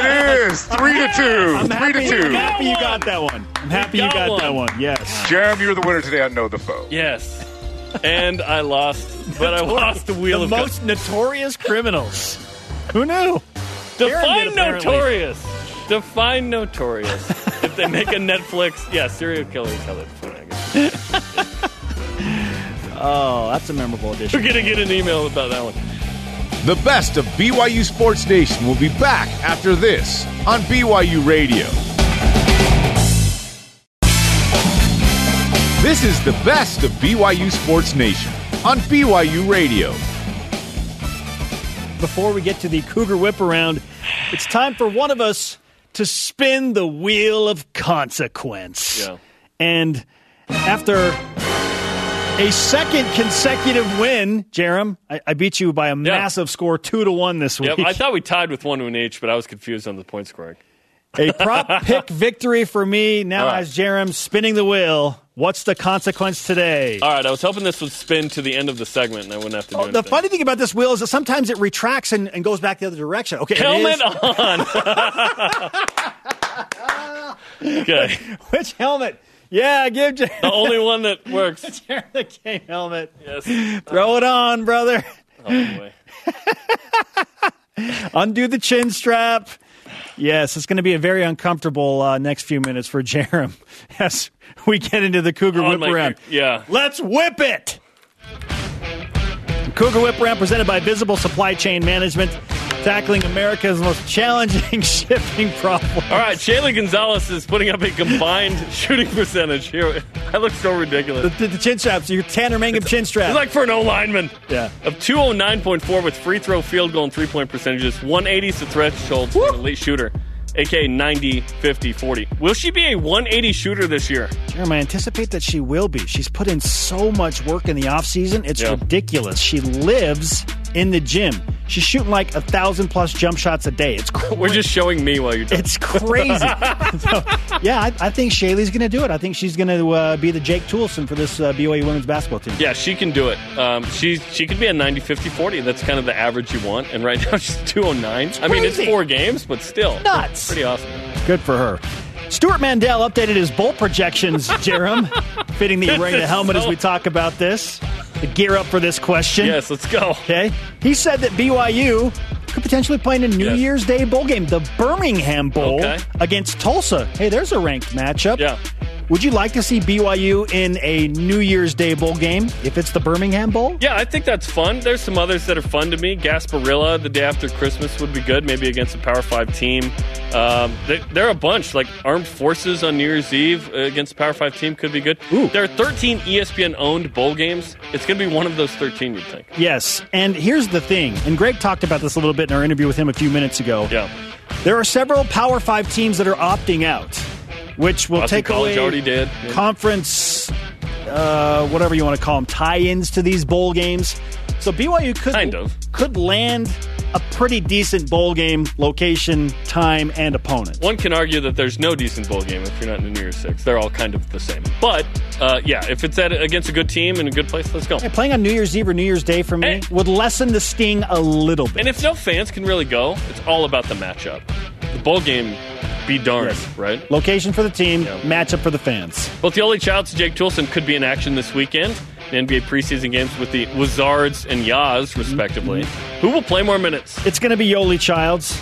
It is! Three yeah! to two. I'm Three to two. I'm happy you got that one. I'm happy you got, got one. that one. Yes. Jerem, you're the winner today on Know the Foe. Yes. And I lost, but Notori- I lost the wheel the of The most God. notorious criminals. Who knew? Define did, notorious. Define notorious. If they make a Netflix, yeah, serial killer, tell it. Oh, that's a memorable edition. We're going to get an email about that one. The best of B Y U Sports Nation will be back after this on B Y U Radio. This is the best of B Y U Sports Nation on B Y U Radio. Before we get to the Cougar Whip Around, it's time for one of us to spin the wheel of consequence. Yeah. And after a second consecutive win, Jerem, I, I beat you by a yeah. massive score, two to one this week. Yep, I thought we tied with one win each, but I was confused on the point scoring. A prop pick victory for me. Now right. as Jerem spinning the wheel, what's the consequence today? All right, I was hoping this would spin to the end of the segment and I wouldn't have to do oh, anything. The funny thing about this wheel is that sometimes it retracts and, and goes back the other direction. Okay, helmet on. Okay. Which, which helmet? Yeah, give Jerem. The only one that works. Jerem the King helmet. Yes. Throw it on, brother. Oh, boy. Undo the chin strap. Yes, it's going to be a very uncomfortable uh, next few minutes for Jerem as we get into the Cougar oh, Whip Around. Yeah. Let's whip it! The Cougar Whip Around presented by Visible Supply Chain Management, tackling America's most challenging shipping problem. All right, Shaylee Gonzalez is putting up a combined shooting percentage. Here, I look so ridiculous. The, the, the chin straps, your Tanner Mangum it's, chin strap. It's like for an O-lineman. Yeah. Of two oh nine point four with free throw, field goal, and three-point percentages, one eighty is the threshold for an elite shooter, a k a ninety, fifty, forty. Will she be a one eighty shooter this year? Jeremy, I anticipate that she will be. She's put in so much work in the offseason. It's yeah. ridiculous. She lives in the gym. She's shooting like a thousand plus jump shots a day. It's crazy. We're just showing me while you're doing it. It's crazy. So, yeah, I, I think Shaylee's going to do it. I think she's going to uh, be the Jake Toolson for this uh, B Y U women's basketball team. Yeah, she can do it. Um, she's, she could be a ninety, fifty, forty. That's kind of the average you want. And right now she's two oh nine. It's I mean, it's four games, but still. Nuts. Pretty awesome. Good for her. Stuart Mandel updated his bowl projections, Jerem, fitting the array to helmet so- as we talk about this. To gear up for this question. Yes, let's go. Okay. He said that B Y U could potentially play in a New yes. Year's Day bowl game, the Birmingham Bowl, okay. against Tulsa. Hey, there's a ranked matchup. Yeah. Would you like to see B Y U in a New Year's Day bowl game if it's the Birmingham Bowl? Yeah, I think that's fun. There's some others that are fun to me. Gasparilla the day after Christmas would be good, maybe against a Power five team. Um, they, they're a bunch. Like Armed Forces on New Year's Eve against a Power five team could be good. Ooh. There are thirteen E S P N-owned bowl games. It's going to be one of those thirteen, you'd think. Yes, and here's the thing. And Greg talked about this a little bit in our interview with him a few minutes ago. Yeah. There are several Power five teams that are opting out, which will Boston take College away already did. Yeah. conference, uh, whatever you want to call them, tie-ins to these bowl games. So B Y U could kind of. could land a pretty decent bowl game, location, time, and opponent. One can argue that there's no decent bowl game if you're not in the New Year's Six. They're all kind of the same. But, uh, yeah, if it's at, against a good team and a good place, let's go. Hey, playing on New Year's Eve or New Year's Day for me and, would lessen the sting a little bit. And if no fans can really go, it's all about the matchup. The bowl game... Be darned, yes. right? Location for the team, yeah. matchup for the fans. Both Yoli Childs and Jake Toolson could be in action this weekend in N B A preseason games with the Wizards and Yaz, respectively. Mm-hmm. Who will play more minutes? It's going to be Yoli Childs.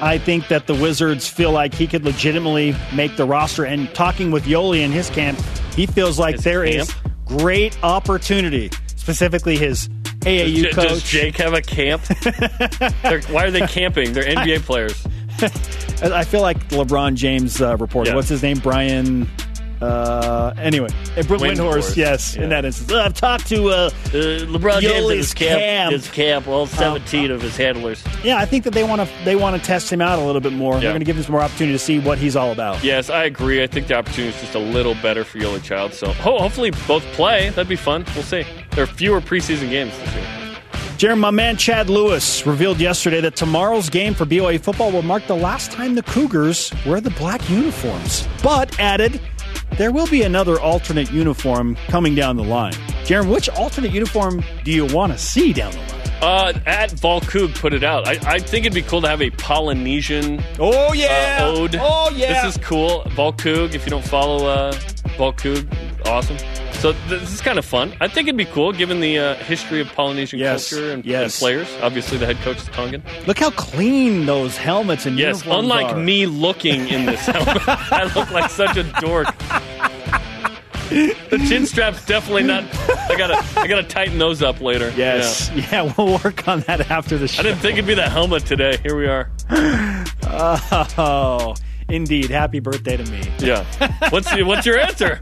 I think that the Wizards feel like he could legitimately make the roster. And talking with Yoli in his camp, he feels like his there camp? is great opportunity, specifically his A A U does, coach. Does Jake have a camp? Why are they camping? They're N B A I, players. I feel like LeBron James uh, reporter. Yeah. What's his name? Brian. Uh, anyway, Brooke Windhorst. Yes, yeah. in that instance, I've talked to uh, uh, LeBron James in his camp, camp. His camp, all seventeen um, uh, of his handlers. Yeah, I think that they want to they want to test him out a little bit more. Yeah. They're going to give him some more opportunity to see what he's all about. Yes, I agree. I think the opportunity is just a little better for Yoli Childs. So ho- hopefully both play. That'd be fun. We'll see. There are fewer preseason games this year. Jeremy, my man Chad Lewis revealed yesterday that tomorrow's game for B Y U football will mark the last time the Cougars wear the black uniforms, but added there will be another alternate uniform coming down the line. Jeremy, which alternate uniform do you want to see down the line? Uh, at Volcoog put it out. I, I think it'd be cool to have a Polynesian oh, yeah. uh, ode. Oh, yeah. This is cool. Volcoog, if you don't follow uh, Volcoog, awesome. So this is kind of fun. I think it'd be cool, given the uh, history of Polynesian yes, culture and, yes. and players. Obviously, the head coach is Tongan. Look how clean those helmets and yes, uniforms unlike are. Unlike me looking in this helmet, I look like such a dork. The chin strap's definitely not. I gotta, I gotta tighten those up later. Yes, yeah. yeah, we'll work on that after the show. I didn't think it'd be the helmet today. Here we are. Oh. Indeed. Happy birthday to me. Yeah. What's what's your answer?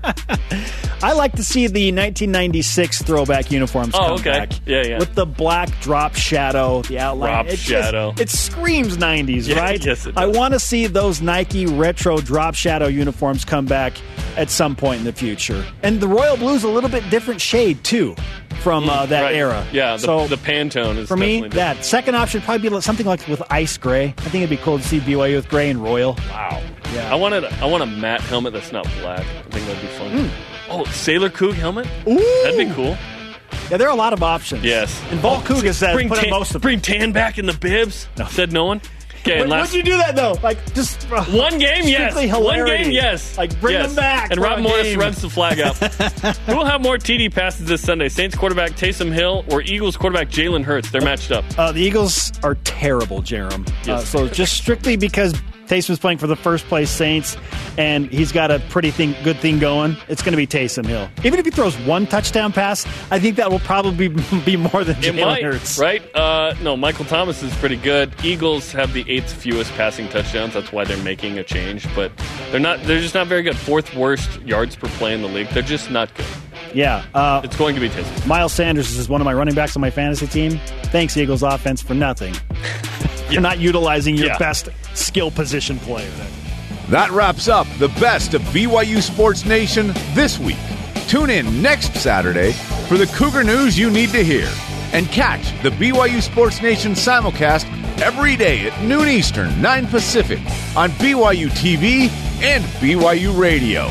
I like to see the nineteen ninety-six throwback uniforms oh, come okay. back. Yeah, yeah. With the black drop shadow, the outline. Drop it shadow. Just, it screams nineties, yeah, right? Yes, it does. I want to see those Nike retro drop shadow uniforms come back at some point in the future. And the royal blue's a little bit different shade, too, from uh, that right. era. Yeah, the, so the Pantone is for me, different. That second option would probably be something like with ice gray. I think it'd be cool to see B Y U with gray and royal. Wow. Yeah. I wanted I want a matte helmet that's not black. I think that'd be fun. Mm. Oh, Sailor Coug helmet? Ooh. That'd be cool. Yeah, there are a lot of options. Yes. And Vol Coug has said put tan, most of Bring them. Tan back in the bibs, no. said no one. Okay, Wait, last... Would you do that, though? Like, just... Uh, One game, yes. Hilarity. One game, yes. Like, bring yes. them back. And Rob Morris game. runs the flag up. Who will have more T D passes this Sunday? Saints quarterback Taysom Hill or Eagles quarterback Jalen Hurts? They're matched up. Uh, the Eagles are terrible, Jerem. Yes. Uh, so just strictly because Taysom's playing for the first-place Saints, and he's got a pretty thing, good thing going, it's going to be Taysom Hill. Even if he throws one touchdown pass, I think that will probably be more than Jalen Hurts. Right? Uh, no, Michael Thomas is pretty good. Eagles have the eighth fewest passing touchdowns. That's why they're making a change. But they're not. They're just not very good. Fourth worst yards per play in the league. They're just not good. Yeah. Uh, it's going to be Taysom. Miles Sanders is one of my running backs on my fantasy team. Thanks, Eagles offense, for nothing. You're not utilizing your yeah. best skill position player. That wraps up the best of B Y U Sports Nation this week. Tune in next Saturday for the Cougar news you need to hear. And catch the B Y U Sports Nation simulcast every day at noon Eastern, nine Pacific on B Y U T V and B Y U Radio.